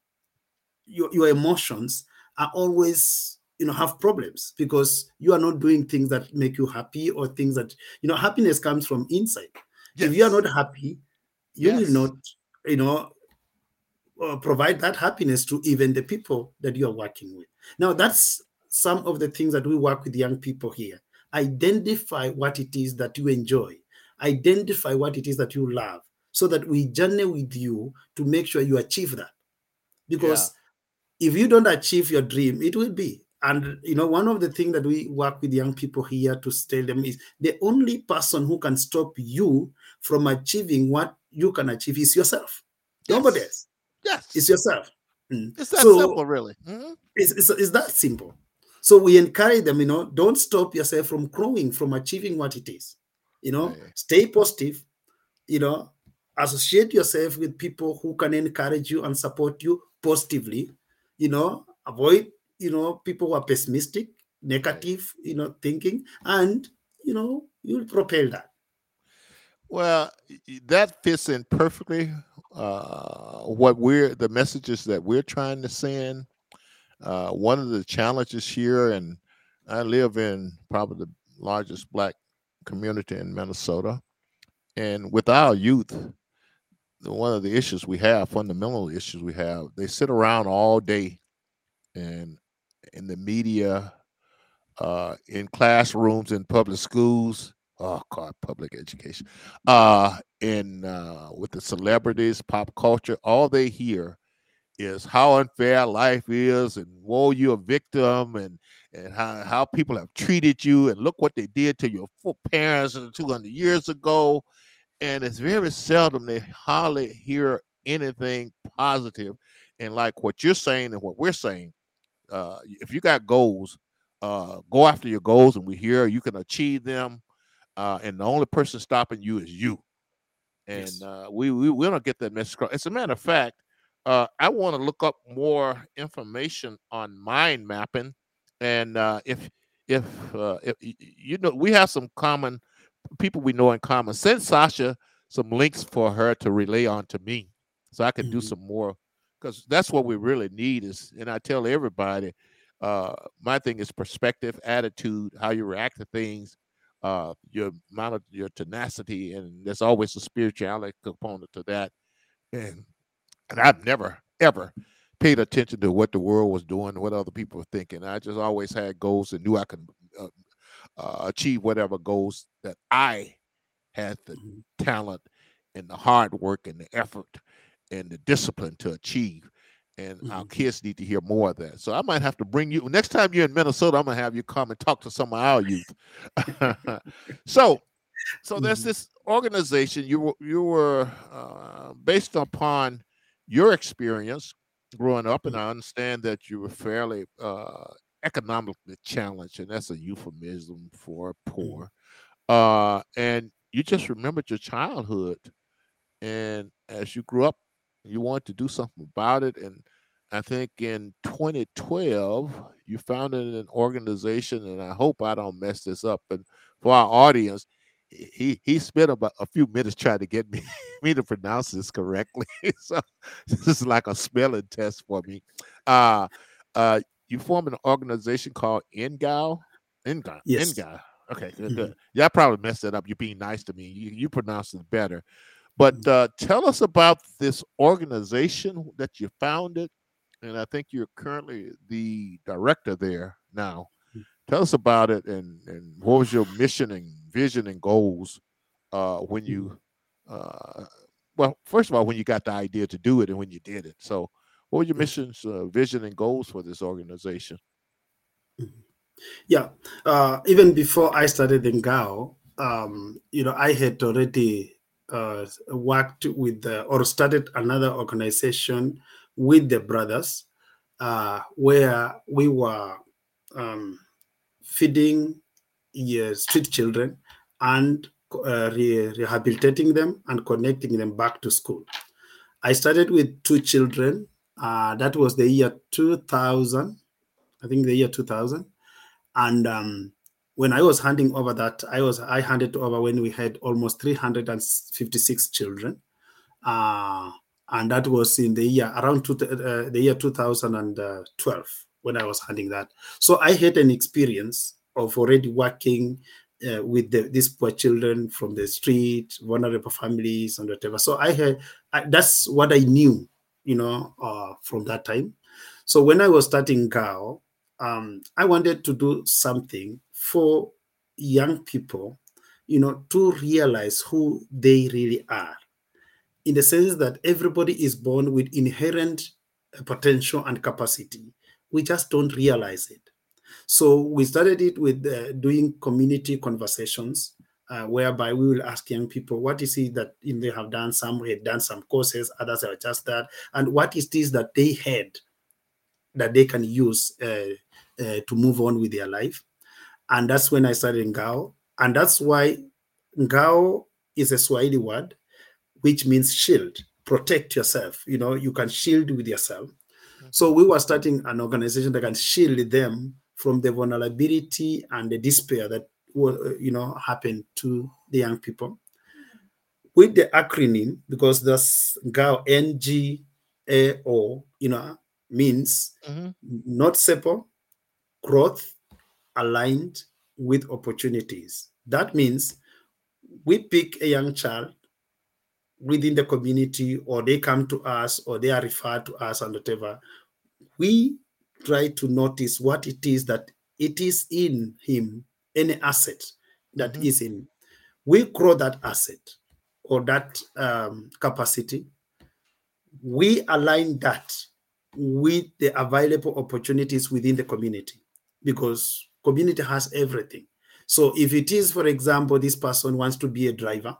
emotions are always, have problems because you are not doing things that make you happy, or things that, happiness comes from inside. Yes. If you are not happy, you will not, provide that happiness to even the people that you are working with. Now, that's some of the things that we work with young people here. Identify what it is that you enjoy. Identify what it is that you love, so that we journey with you to make sure you achieve that. Because if you don't achieve your dream, it will be. And, one of the things that we work with young people here to tell them is the only person who can stop you from achieving what you can achieve is yourself. Yes. Nobody else. Yes. It's yourself. Mm. It's that simple, really. Mm-hmm. It's that simple. So we encourage them, don't stop yourself from growing, from achieving what it is. Stay positive, associate yourself with people who can encourage you and support you positively. Avoid, people who are pessimistic, negative, thinking, and, you'll propel that. Well, that fits in perfectly the messages that we're trying to send. One of the challenges here, and I live in probably the largest Black community in Minnesota. And with our youth, one of the issues we have, fundamental issues we have, they sit around all day and in the media, in classrooms, in public schools, public education, with the celebrities, pop culture, all they hear is how unfair life is and whoa, you're a victim, and how people have treated you, and look what they did to your parents 200 years ago. And it's very seldom, they hardly hear anything positive. And like what you're saying and what we're saying, if you got goals, go after your goals, and we hear you can achieve them. And the only person stopping you is you. And yes. We don't get that message across. As a matter of fact, I want to look up more information on mind mapping. And if you know, we have some common people we know in common. Send Sasha some links for her to relay on to me, so I can do some more, because that's what we really need is. And I tell everybody, my thing is perspective, attitude, how you react to things, your amount of your tenacity, and there's always a spirituality component to that. And I've never ever paid attention to what the world was doing, what other people were thinking. I just always had goals and knew I could achieve whatever goals that I had the talent and the hard work and the effort and the discipline to achieve. And our kids need to hear more of that. So I might have to bring you next time you're in Minnesota. I'm gonna have you come and talk to some of our youth. So there's this organization you were based upon your experience growing up, and I understand that you were fairly economically challenged, and that's a euphemism for poor. And you just remembered your childhood, and as you grew up, you wanted to do something about it. And I think in 2012, you founded an organization, and I hope I don't mess this up. And for our audience, he spent about a few minutes trying to get me to pronounce this correctly. So this is like a spelling test for me. You formed an organization called Ngao? Ngao. Yes. Ngao. Okay, good. Yeah, I probably messed that up. You're being nice to me. You pronounce it better. But tell us about this organization that you founded, and I think you're currently the director there now. Tell us about it, and what was your mission and vision and goals when you, well, first of all, when you got the idea to do it and when you did it. So what were your missions, vision, and goals for this organization? Yeah. Even before I started in Ngao, I had already worked with or started another organization with the brothers where we were feeding street children and rehabilitating them and connecting them back to school. I started with 2 children. That was the year 2000. I think the year 2000. And when I was handing over that, I handed over when we had almost 356 children, and that was in the year around the year 2012 when I was handing that. So I had an experience of already working with these poor children from the street, vulnerable families, and whatever. So that's what I knew, from that time. So when I was starting Ngao, I wanted to do something for young people, to realize who they really are, in the sense that everybody is born with inherent potential and capacity. We just don't realize it. So we started it with doing community conversations, whereby we will ask young people, what is it that they have done? Some had done some courses, others are just that. And what is this that they had that they can use to move on with their life? And that's when I started Ngao. And that's why Ngao is a Swahili word, which means shield, protect yourself. You can shield with yourself. Okay. So we were starting an organization that can shield them from the vulnerability and the despair that happened to the young people. With the acronym, because that's Ngao, N-G-A-O, means not simple, growth, aligned with opportunities. That means we pick a young child within the community, or they come to us, or they are referred to us and whatever. We try to notice what it is that it is in him, any asset that mm-hmm. is in him. We grow that asset or that capacity. We align that with the available opportunities within the community, because community has everything. So if it is, for example, this person wants to be a driver,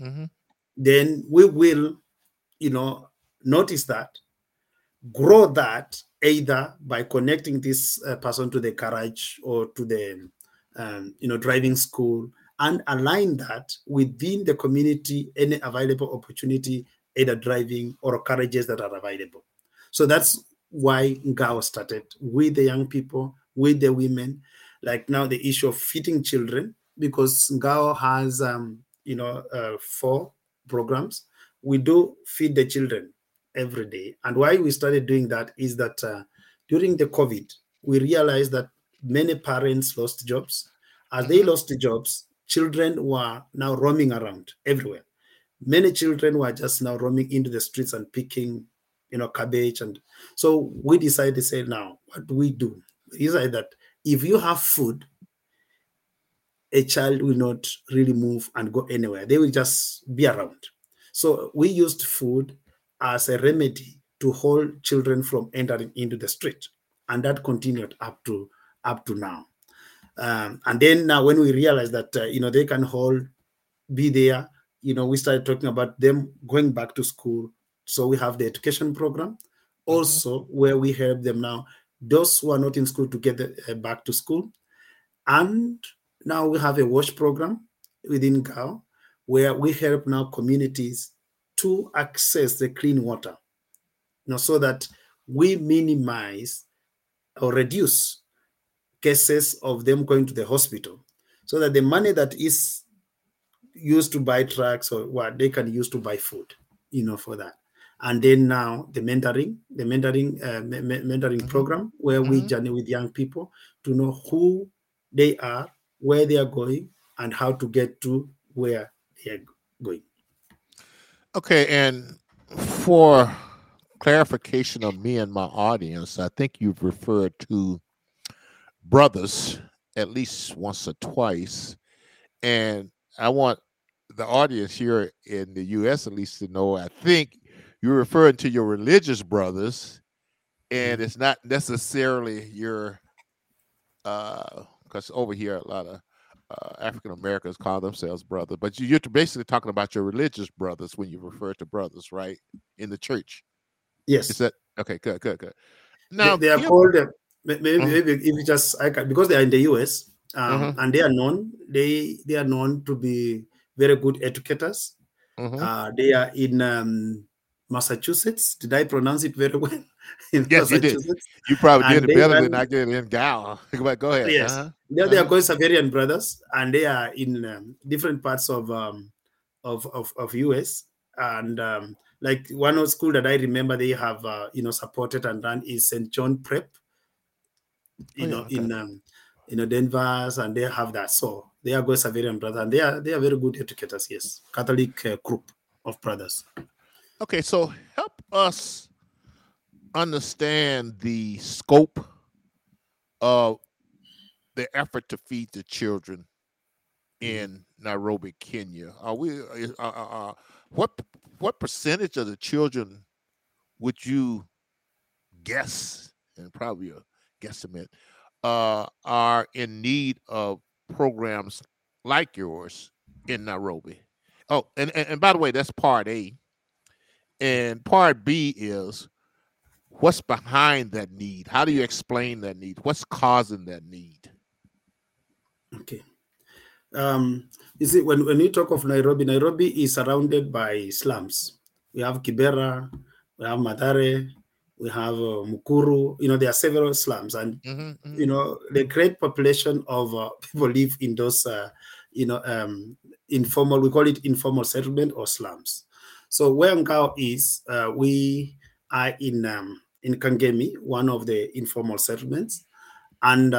mm-hmm. then we will, notice that, grow that either by connecting this person to the garage or to the, driving school, and align that within the community, any available opportunity, either driving or carriages that are available. So that's why Ngao started with the young people, with the women, like now the issue of feeding children, because Ngao has, 4 programs. We do feed the children every day. And why we started doing that is that during the COVID, we realized that many parents lost jobs. As they lost the jobs, children were now roaming around everywhere. Many children were just now roaming into the streets and picking, cabbage. And so we decided to say, now, what do we do? We decided that if you have food, a child will not really move and go anywhere. They will just be around. So we used food as a remedy to hold children from entering into the street. And that continued up to now. And then now when we realized that, they can be there, we started talking about them going back to school. So we have the education program also mm-hmm. where we help them now, those who are not in school, to get back to school. And now we have a WASH program within Ngao, where we help now communities to access the clean water, so that we minimize or reduce cases of them going to the hospital, so that the money that is used to buy trucks or what, they can use to buy food, for that. And then now the mentoring mm-hmm. program, where mm-hmm. we journey with young people to know who they are, where they are going, and how to get to where they are going. Okay, and for clarification of me and my audience, I think you've referred to brothers at least once or twice, and I want the audience here in the U.S. at least to know, I think you're referring to your religious brothers, and it's not necessarily your because over here a lot of African Americans call themselves brothers, but you're basically talking about your religious brothers when you refer to brothers, right, in the church? Yes. Is that okay? Good. Now they are called maybe if you just because they are in the U.S. Mm-hmm. and they are known. They are known to be very good educators. Mm-hmm. They are in Massachusetts. Did I pronounce it very well? Yes, you did. You probably did it better than I did in Ngao. Go ahead. Yes, they are called Xaverian Brothers, and they are in different parts of U.S. and like one old school that I remember they have supported and done is St. John Prep. In Denver, and they have that. So they are called Xaverian Brothers, and they are very good educators. Yes, Catholic group of brothers. Okay, so help us understand the scope of the effort to feed the children in Nairobi, Kenya. Are we? What percentage of the children would you guess, and probably a guesstimate, are in need of programs like yours in Nairobi? Oh, and by the way, that's part A. And part B is, what's behind that need? How do you explain that need? What's causing that need? Okay. You see, when we talk of Nairobi is surrounded by slums. We have Kibera, we have Madare, we have Mukuru. There are several slums. And, mm-hmm. The great population of people live in those, we call it informal settlement or slums. So where Ngao is, we are in Kangemi, one of the informal settlements, and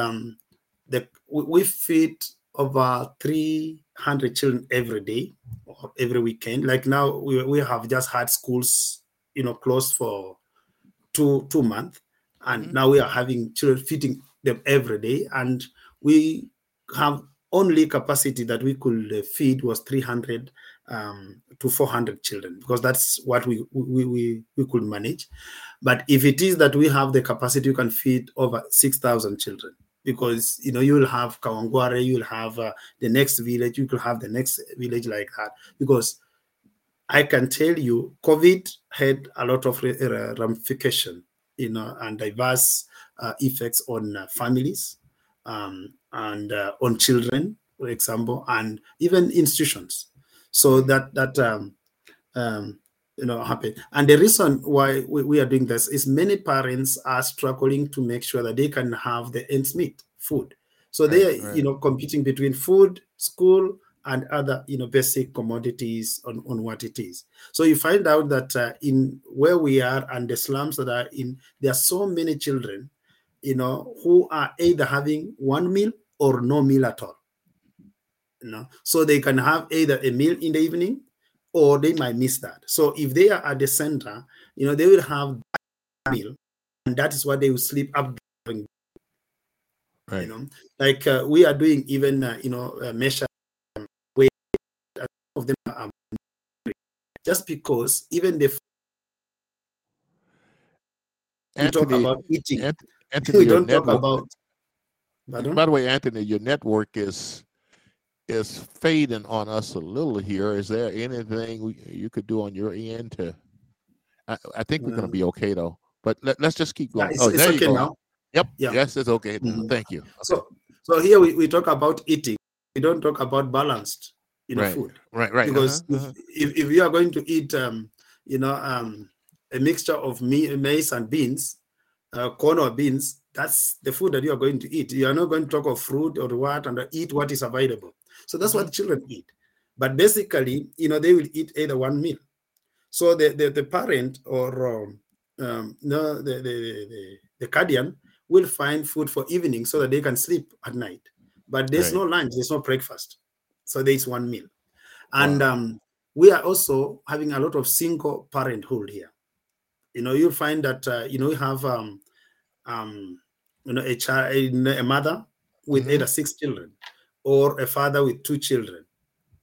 we feed over 300 children every day or every weekend. Like now, we have just had schools, you know, closed for two months, and now we are having children, feeding them every day, and we have only capacity that we could feed was 300 to 400 children, because that's what we could manage. But if it is that we have the capacity, you can feed over 6,000 children, because you know you will have Kawangware, you will have the next village, you could have the next village like that. Because I can tell you, COVID had a lot of ramification, you know, and diverse effects on families and on children, for example, and even institutions. So that you know, happened. And the reason why we are doing this is many parents are struggling to make sure that they can have the ends meet, food. So they are, you know, competing between food, school, and other, you know, basic commodities on what it is. So you find out that in where we are and the slums that are in, there are so many children, you know, who are either having one meal or no meal at all. You know, so they can have either a meal in the evening, or they might miss that. So if they are at the center, you know, they will have that meal, and that is what they will sleep up during. Right. You know, like we are doing even you know, measure weight of them, just because even the talk about eating, Anthony, we don't talk about. Pardon? By the way, Anthony, your network is fading on us a little here. Is there anything you could do on your end to? I think we're going to be okay though. But let's just keep going. It's there okay you go. Now. Yep. Yeah. Yes, it's okay. Mm-hmm. Thank you. Okay. So here we talk about eating. We don't talk about balanced, you know, food. Right. Because if you are going to eat, you know, a mixture of maize and beans, corn or beans, that's the food that you are going to eat. You are not going to talk of fruit or what, and eat what is available. So that's what children eat. But basically, you know, they will eat either one meal. So the parent or the guardian will find food for evening so that they can sleep at night. But there's no lunch, there's no breakfast. So there's one meal. And we are also having a lot of single parenthood here. You know, you'll find that, you know, you have you know, a mother with either six children, or a father with two children,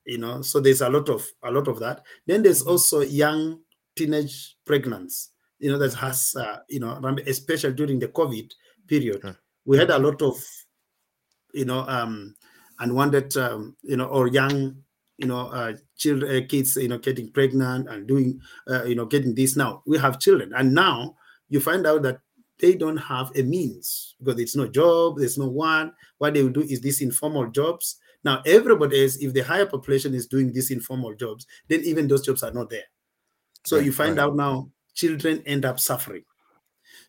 you know. So there's a lot of that. Then there's also young teenage pregnancy, you know, that has you know, especially during the COVID period, we had a lot of, you know, unwanted, you know, or young, you know, children, kids, you know, getting pregnant and doing, you know, getting this. Now we have children, and now you find out that they don't have a means, because it's no job, there's no one. What they will do is these informal jobs. Now, everybody else, if the higher population is doing these informal jobs, then even those jobs are not there. So you find out now children end up suffering.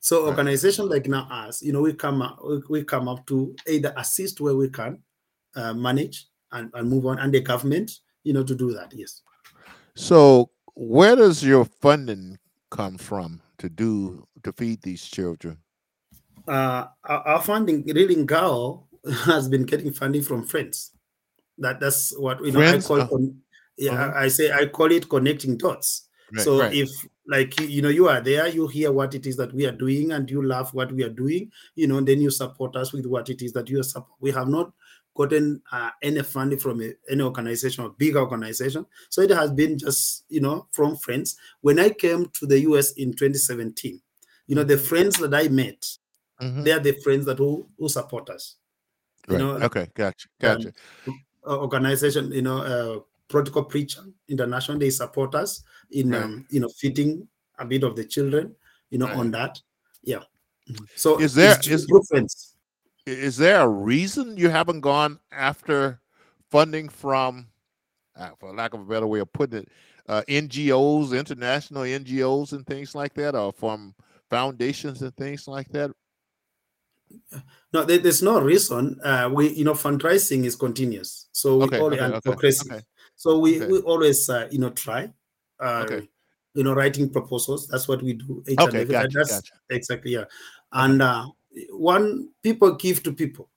So organizations like now us, you know, we come up to either assist where we can, manage and move on, and the government, you know, to do that, yes. So where does your funding come from to feed these children? Our funding, really, Ngao has been getting funding from friends. That's what, you know, friends? I call I call it connecting dots. So if, like, you know, you are there, you hear what it is that we are doing, and you love what we are doing, you know, then you support us with what it is that you are support. We have not gotten any funding from any organization or big organization. So it has been just, you know, from friends. When I came to the US in 2017, you know, the friends that I met, they are the friends that who support us. You know, okay, gotcha. Organization, you know, Protocol Preacher International, they support us in, you know, feeding a bit of the children, you know, on that. Yeah. So is good friends. Is there a reason you haven't gone after funding from, for lack of a better way of putting it, NGOs, international NGOs and things like that, or from foundations and things like that? No, there's no reason. We, you know, fundraising is continuous. So we always progressive. So we always, you know, try. You know, writing proposals. That's what we do. Gotcha. Exactly. Yeah. And one, people give to people.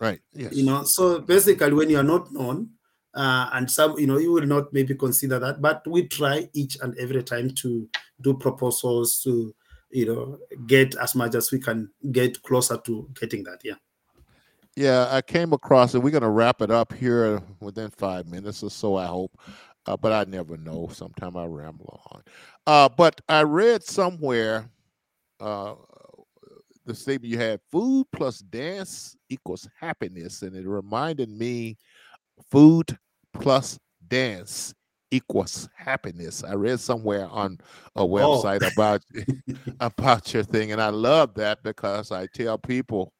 Right. Yes. You know, so basically when you are not known, and some, you know, you will not maybe consider that, but we try each and every time to do proposals to, you know, get as much as we can get closer to getting that. Yeah. Yeah, I came across it. We're going to wrap it up here within 5 minutes or so, I hope. But I never know. Sometimes I ramble on. But I read somewhere the statement you had, food plus dance equals happiness. And it reminded me, food plus dance equals happiness. I read somewhere on a website about, about your thing. And I love that because I tell people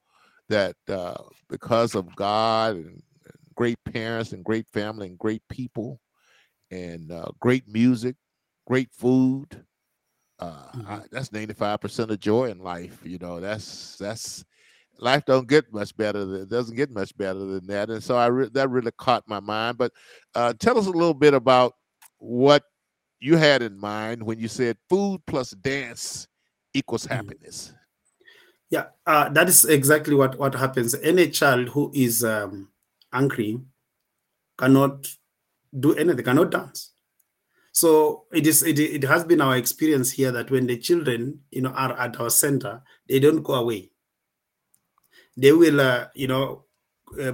that because of God and great parents and great family and great people and great music, great food, that's 95% of joy in life. You know, that's life don't get much better. It doesn't get much better than that. And so that really caught my mind. But tell us a little bit about what you had in mind when you said food plus dance equals happiness. Yeah, that is exactly what happens. Any child who is angry cannot do anything, cannot dance. So it has been our experience here that when the children, you know, are at our center, they don't go away. They will,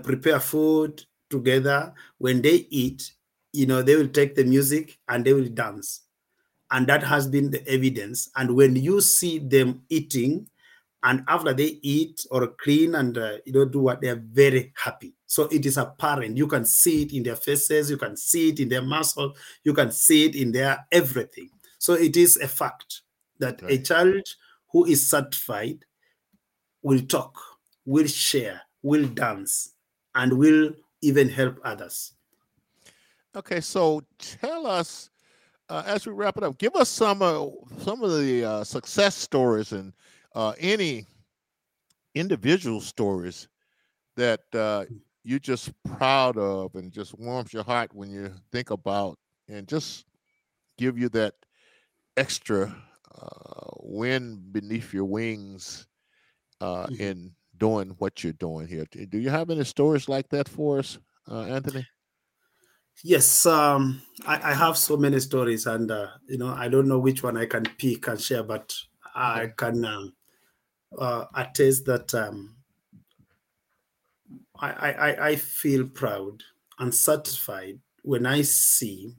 prepare food together. When they eat, you know, they will take the music and they will dance. And that has been the evidence. And when you see them eating, and after they eat or clean and do what, they're very happy. So it is apparent. You can see it in their faces. You can see it in their muscle. You can see it in their everything. So it is a fact that a child who is satisfied will talk, will share, will dance, and will even help others. Okay, so tell us, as we wrap it up, give us some of the success stories and any individual stories that you're just proud of and just warms your heart when you think about, and just give you that extra wind beneath your wings in doing what you're doing here. Do you have any stories like that for us, Anthony? Yes, I have so many stories, and I don't know which one I can pick and share, but I can attest that I feel proud and satisfied when I see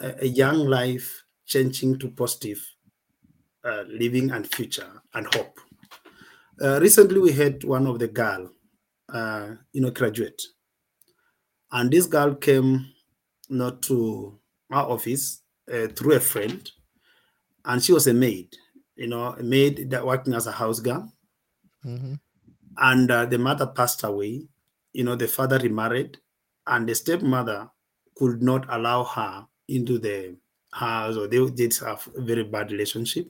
a young life changing to positive living and future and hope. Recently, we had one of the girl, graduate, and this girl came not to our office through a friend, and she was a maid. A maid that working as a house girl. Mm-hmm. And the mother passed away. The father remarried, and the stepmother could not allow her into the house, or they did have a very bad relationship.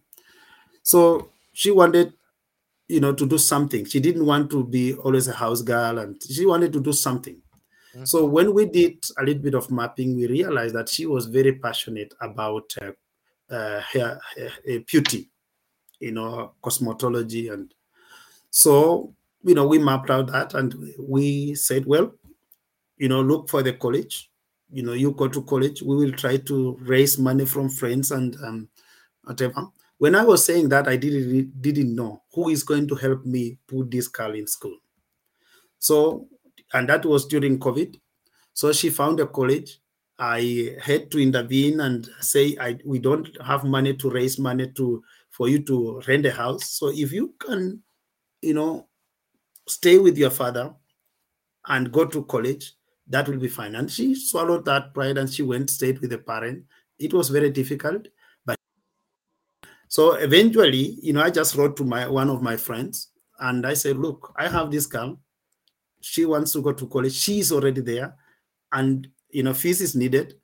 So she wanted, to do something. She didn't want to be always a house girl, and she wanted to do something. Mm-hmm. So when we did a little bit of mapping, we realized that she was very passionate about her beauty. Cosmetology. And so, we mapped out that, and we said, well, look for the college, you go to college, we will try to raise money from friends and whatever. When I was saying that, I didn't know who is going to help me put this girl in school. So, and that was during COVID. So she found a college. I had to intervene and say, we don't have money to raise money for you to rent a house. So if you can, stay with your father and go to college, that will be fine. And she swallowed that pride, and she went, stayed with the parent. It was very difficult, but so eventually, I just wrote to one of my friends, and I said, look, I have this girl. She wants to go to college. She's already there, and fees is needed.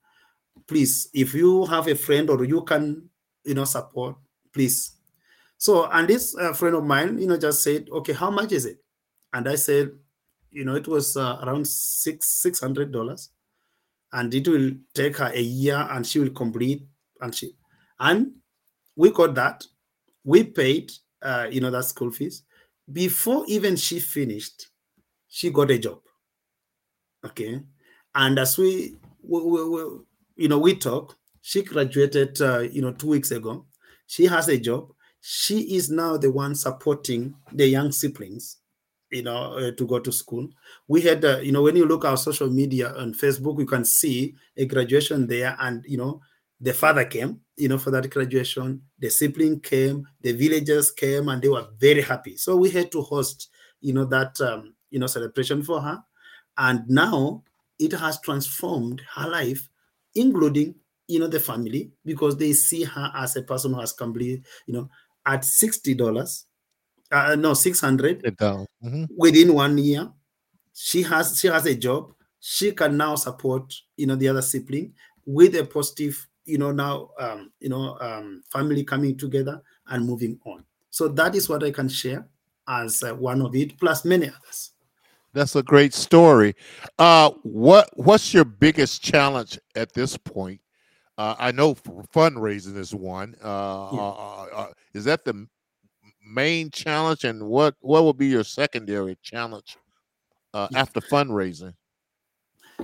Please, if you have a friend or you can, support, please. So, and this friend of mine, just said, okay, how much is it? And I said, it was around $600, and it will take her a year, and she will complete. And we got that. We paid, that school fees. Before even she finished, she got a job. Okay. And as we talk, she graduated, 2 weeks ago. She has a job. She is now the one supporting the young siblings, to go to school. We had, when you look at our social media on Facebook, you can see a graduation there. And, the father came, for that graduation. The sibling came, the villagers came, and they were very happy. So we had to host, that, celebration for her. And now it has transformed her life, including, the family, because they see her as a person who has completed, at $60, $600 mm-hmm. within 1 year. She has a job. She can now support, the other sibling with a positive, family coming together and moving on. So that is what I can share as one of it, plus many others. That's a great story. What's your biggest challenge at this point? I know fundraising is one. Is that the main challenge? And what would be your secondary challenge after fundraising?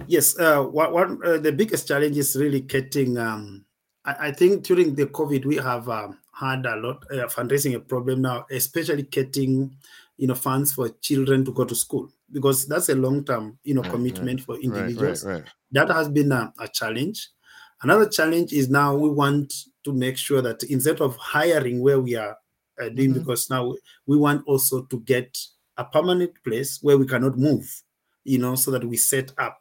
Yes. The biggest challenge is really getting, I think during the COVID, we have had a lot of fundraising a problem now, especially getting, funds for children to go to school, because that's a long-term, commitment for individuals. Right. That has been a challenge. Another challenge is now we want to make sure that instead of hiring where we are doing, mm-hmm. because now we want also to get a permanent place where we cannot move, so that we set up,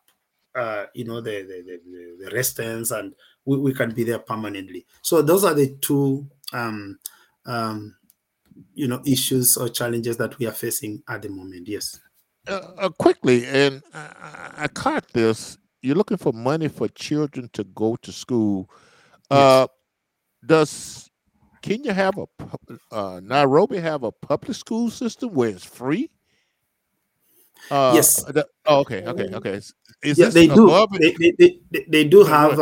the restaurants and we can be there permanently. So those are the two, issues or challenges that we are facing at the moment. Yes. Quickly, and I caught this. You're looking for money for children to go to school. Yes. Does Kenya have Nairobi have a public school system where it's free? Yes. Okay. They do. They do have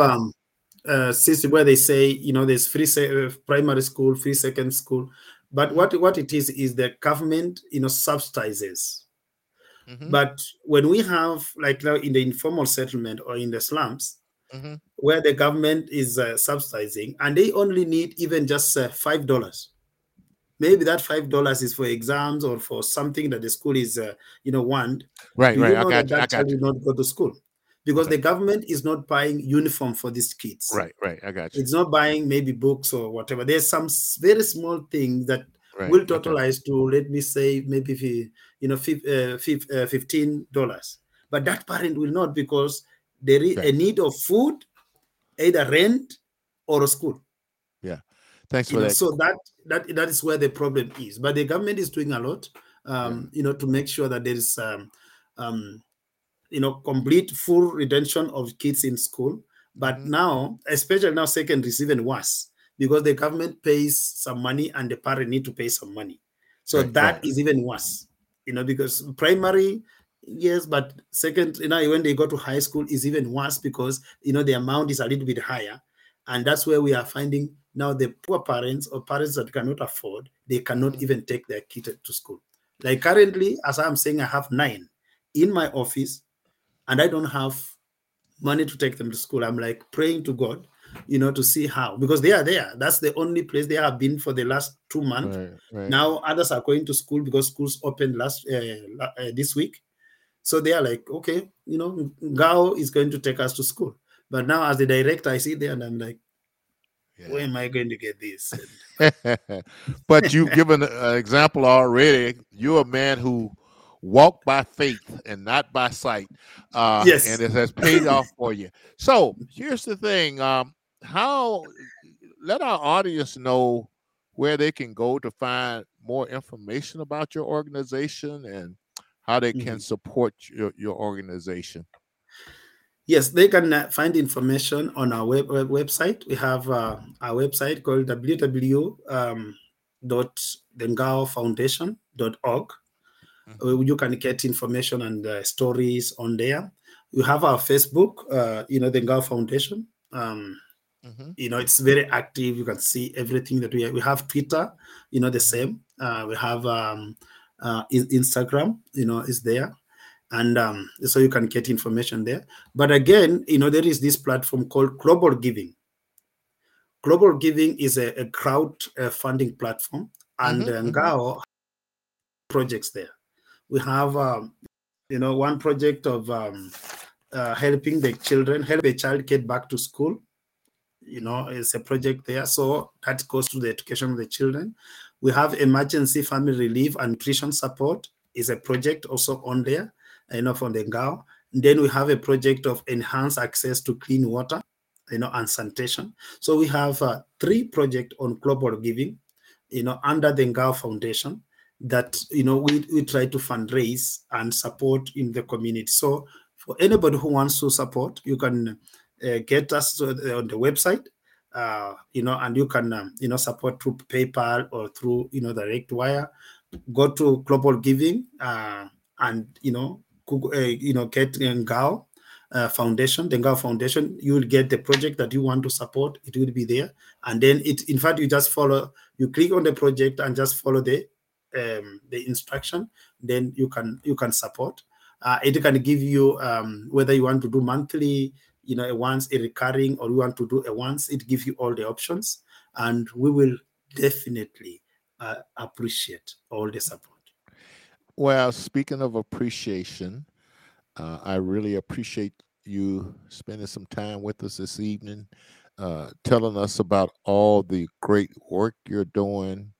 a system where they say, there's free primary school, free second school. But what it is the government, subsidizes. Mm-hmm. But when we have, like now in the informal settlement or in the slums, mm-hmm. where the government is subsidizing, and they only need even just $5. Maybe that $5 is for exams or for something that the school is, want. Right. I got you. Child will not go to school because the government is not buying uniform for these kids. Right. I got you. It's not buying maybe books or whatever. There's some very small things that will totalize to, let me say, maybe $15. But that parent will not, because there is a need of food, either rent or a school. Yeah. Thanks for that. So that is where the problem is. But the government is doing a lot, to make sure that there is, complete full retention of kids in school. But now, especially now, secondary is even worse, because the government pays some money and the parent need to pay some money. So that is even worse, because primary, yes, but second, when they go to high school is even worse because, the amount is a little bit higher. And that's where we are finding now the poor parents or parents that cannot afford, they cannot even take their kid to school. Like currently, as I'm saying, I have 9 in my office and I don't have money to take them to school. I'm like praying to God, to see how, because they are there. That's the only place they have been for the last 2 months. Right. Now others are going to school because schools opened this week. So they are like, okay, Ngao is going to take us to school. But now as the director, I sit there and I'm like, where am I going to get this? But you've given an example already. You're a man who walked by faith and not by sight. Yes. And it has paid off for you. So here's the thing. Let our audience know where they can go to find more information about your organization and how they can support your organization. Yes, they can find information on our website. We have our website called www.thengaofoundation.org. Mm-hmm. You can get information and stories on there. You have our Facebook, the Ngao Foundation. It's very active. You can see everything that we have. We have Twitter, the same. We have Instagram, is there. And so you can get information there. But again, you know, there is this platform called Global Giving. Global Giving is a crowdfunding platform, and Ngao projects there. We have, you know, one project of helping the children, help a child get back to school. You know, it's a project there. So that goes to the education of the children. We have emergency family relief and nutrition support is a project also on there, you know, from the Ngao. Then we have a project of enhanced access to clean water, you know, and sanitation. So we have three projects on Global Giving, you know, under the Ngao Foundation that, you know, we try to fundraise and support in the community. So for anybody who wants to support, you can get us to on the website, you know, and you can, you know, support through PayPal or through, you know, direct wire. Go to Global Giving and, you know, Google, you know, get Ngao Foundation, the Ngao Foundation. You will get the project that you want to support. It will be there. And then it, in fact, you just follow, you click on the project and just follow the instruction. Then you can support. It can give you whether you want to do monthly, you know, a recurring, or you want to do once. It gives you all the options, and we will definitely appreciate all the support. Well, speaking of appreciation, I really appreciate you spending some time with us this evening, telling us about all the great work you're doing.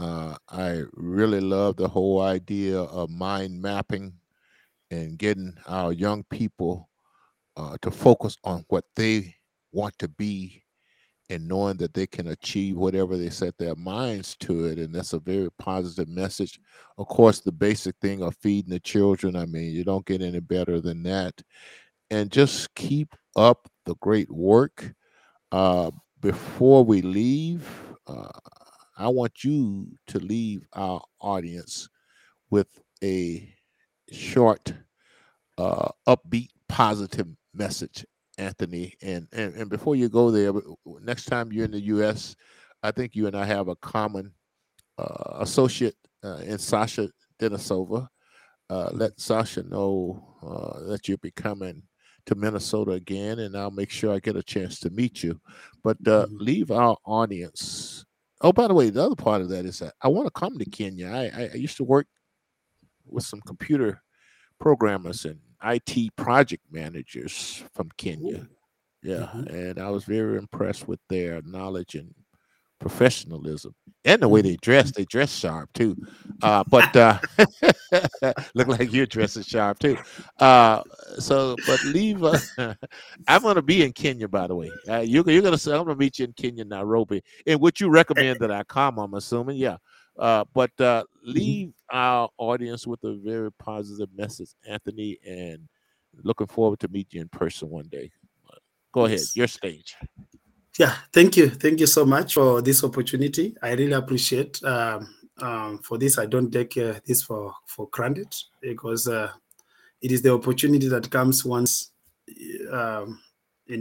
I really love the whole idea of mind mapping and getting our young people to focus on what they want to be, and knowing that they can achieve whatever they set their minds to it. And that's a very positive message. Of course, the basic thing of feeding the children, I mean, you don't get any better than that. And just keep up the great work. Before we leave, I want you to leave our audience with a short, upbeat, positive message, Anthony. And before you go there, next time you're in the U.S., I think you and I have a common associate in Sasha Denisova. Let Sasha know that you'll be coming to Minnesota again, and I'll make sure I get a chance to meet you. But leave our audience. Oh, by the way, the other part of that is that I want to come to Kenya. I used to work with some computer programmers and IT project managers from Kenya. Yeah. Mm-hmm. And I was very impressed with their knowledge and professionalism and the way they dress. They dress sharp too. But look like you're dressing sharp too. But leave. I'm going to be in Kenya, by the way. You're going to say, I'm going to meet you in Kenya, Nairobi. And would you recommend that I come? I'm assuming. Yeah. But leave our audience with a very positive message, Anthony, and looking forward to meet you in person one day. Go ahead, your stage. Yeah, thank you. Thank you so much for this opportunity. I really appreciate for this. I don't take this for granted, because it is the opportunity that comes once in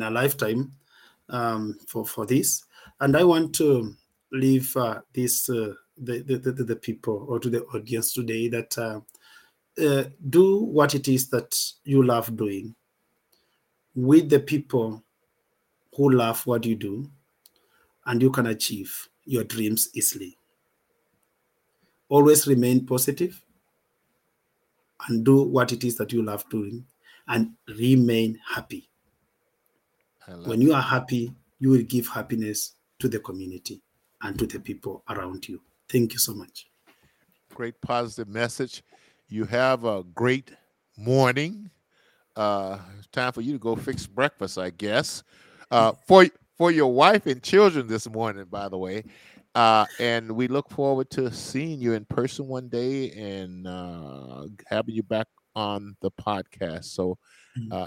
a lifetime for this. And I want to leave this the people or to the audience today that do what it is that you love doing with the people who love what you do, and you can achieve your dreams easily. Always remain positive and do what it is that you love doing, and remain happy. When you are happy, you will give happiness to the community and to the people around you. Thank you so much. Great positive message. You have a great morning. It's time for you to go fix breakfast, I guess, for your wife and children this morning, by the way. And we look forward to seeing you in person one day and having you back on the podcast. So,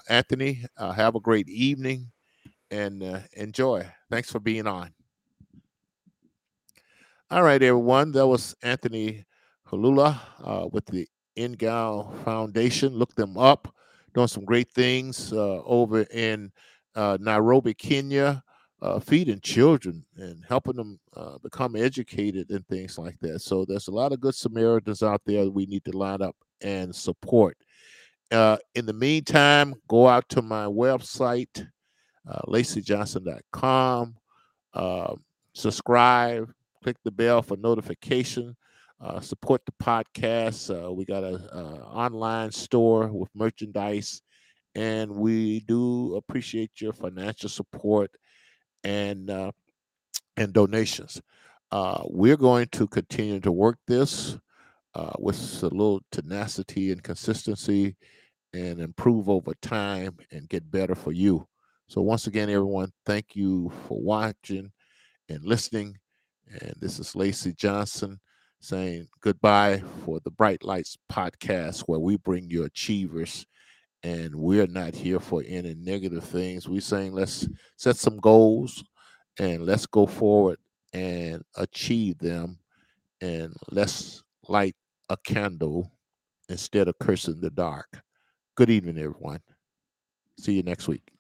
Anthony, have a great evening and enjoy. Thanks for being on. All right, everyone. That was Anthony Hulula with the Ngao Foundation. Look them up. Doing some great things over in Nairobi, Kenya, feeding children and helping them become educated and things like that. So there's a lot of good Samaritans out there that we need to line up and support. In the meantime, go out to my website, LaceyJohnson.com. Subscribe, click the bell for notification. Support the podcast. We got an online store with merchandise, and we do appreciate your financial support and donations. We're going to continue to work this with a little tenacity and consistency and improve over time and get better for you. So once again, everyone, thank you for watching and listening. And this is Lacey Johnson saying goodbye for the Bright Lights podcast, where we bring you achievers, and we're not here for any negative things. We're saying let's set some goals and let's go forward and achieve them, and let's light a candle instead of cursing the dark. Good evening, everyone. See you next week.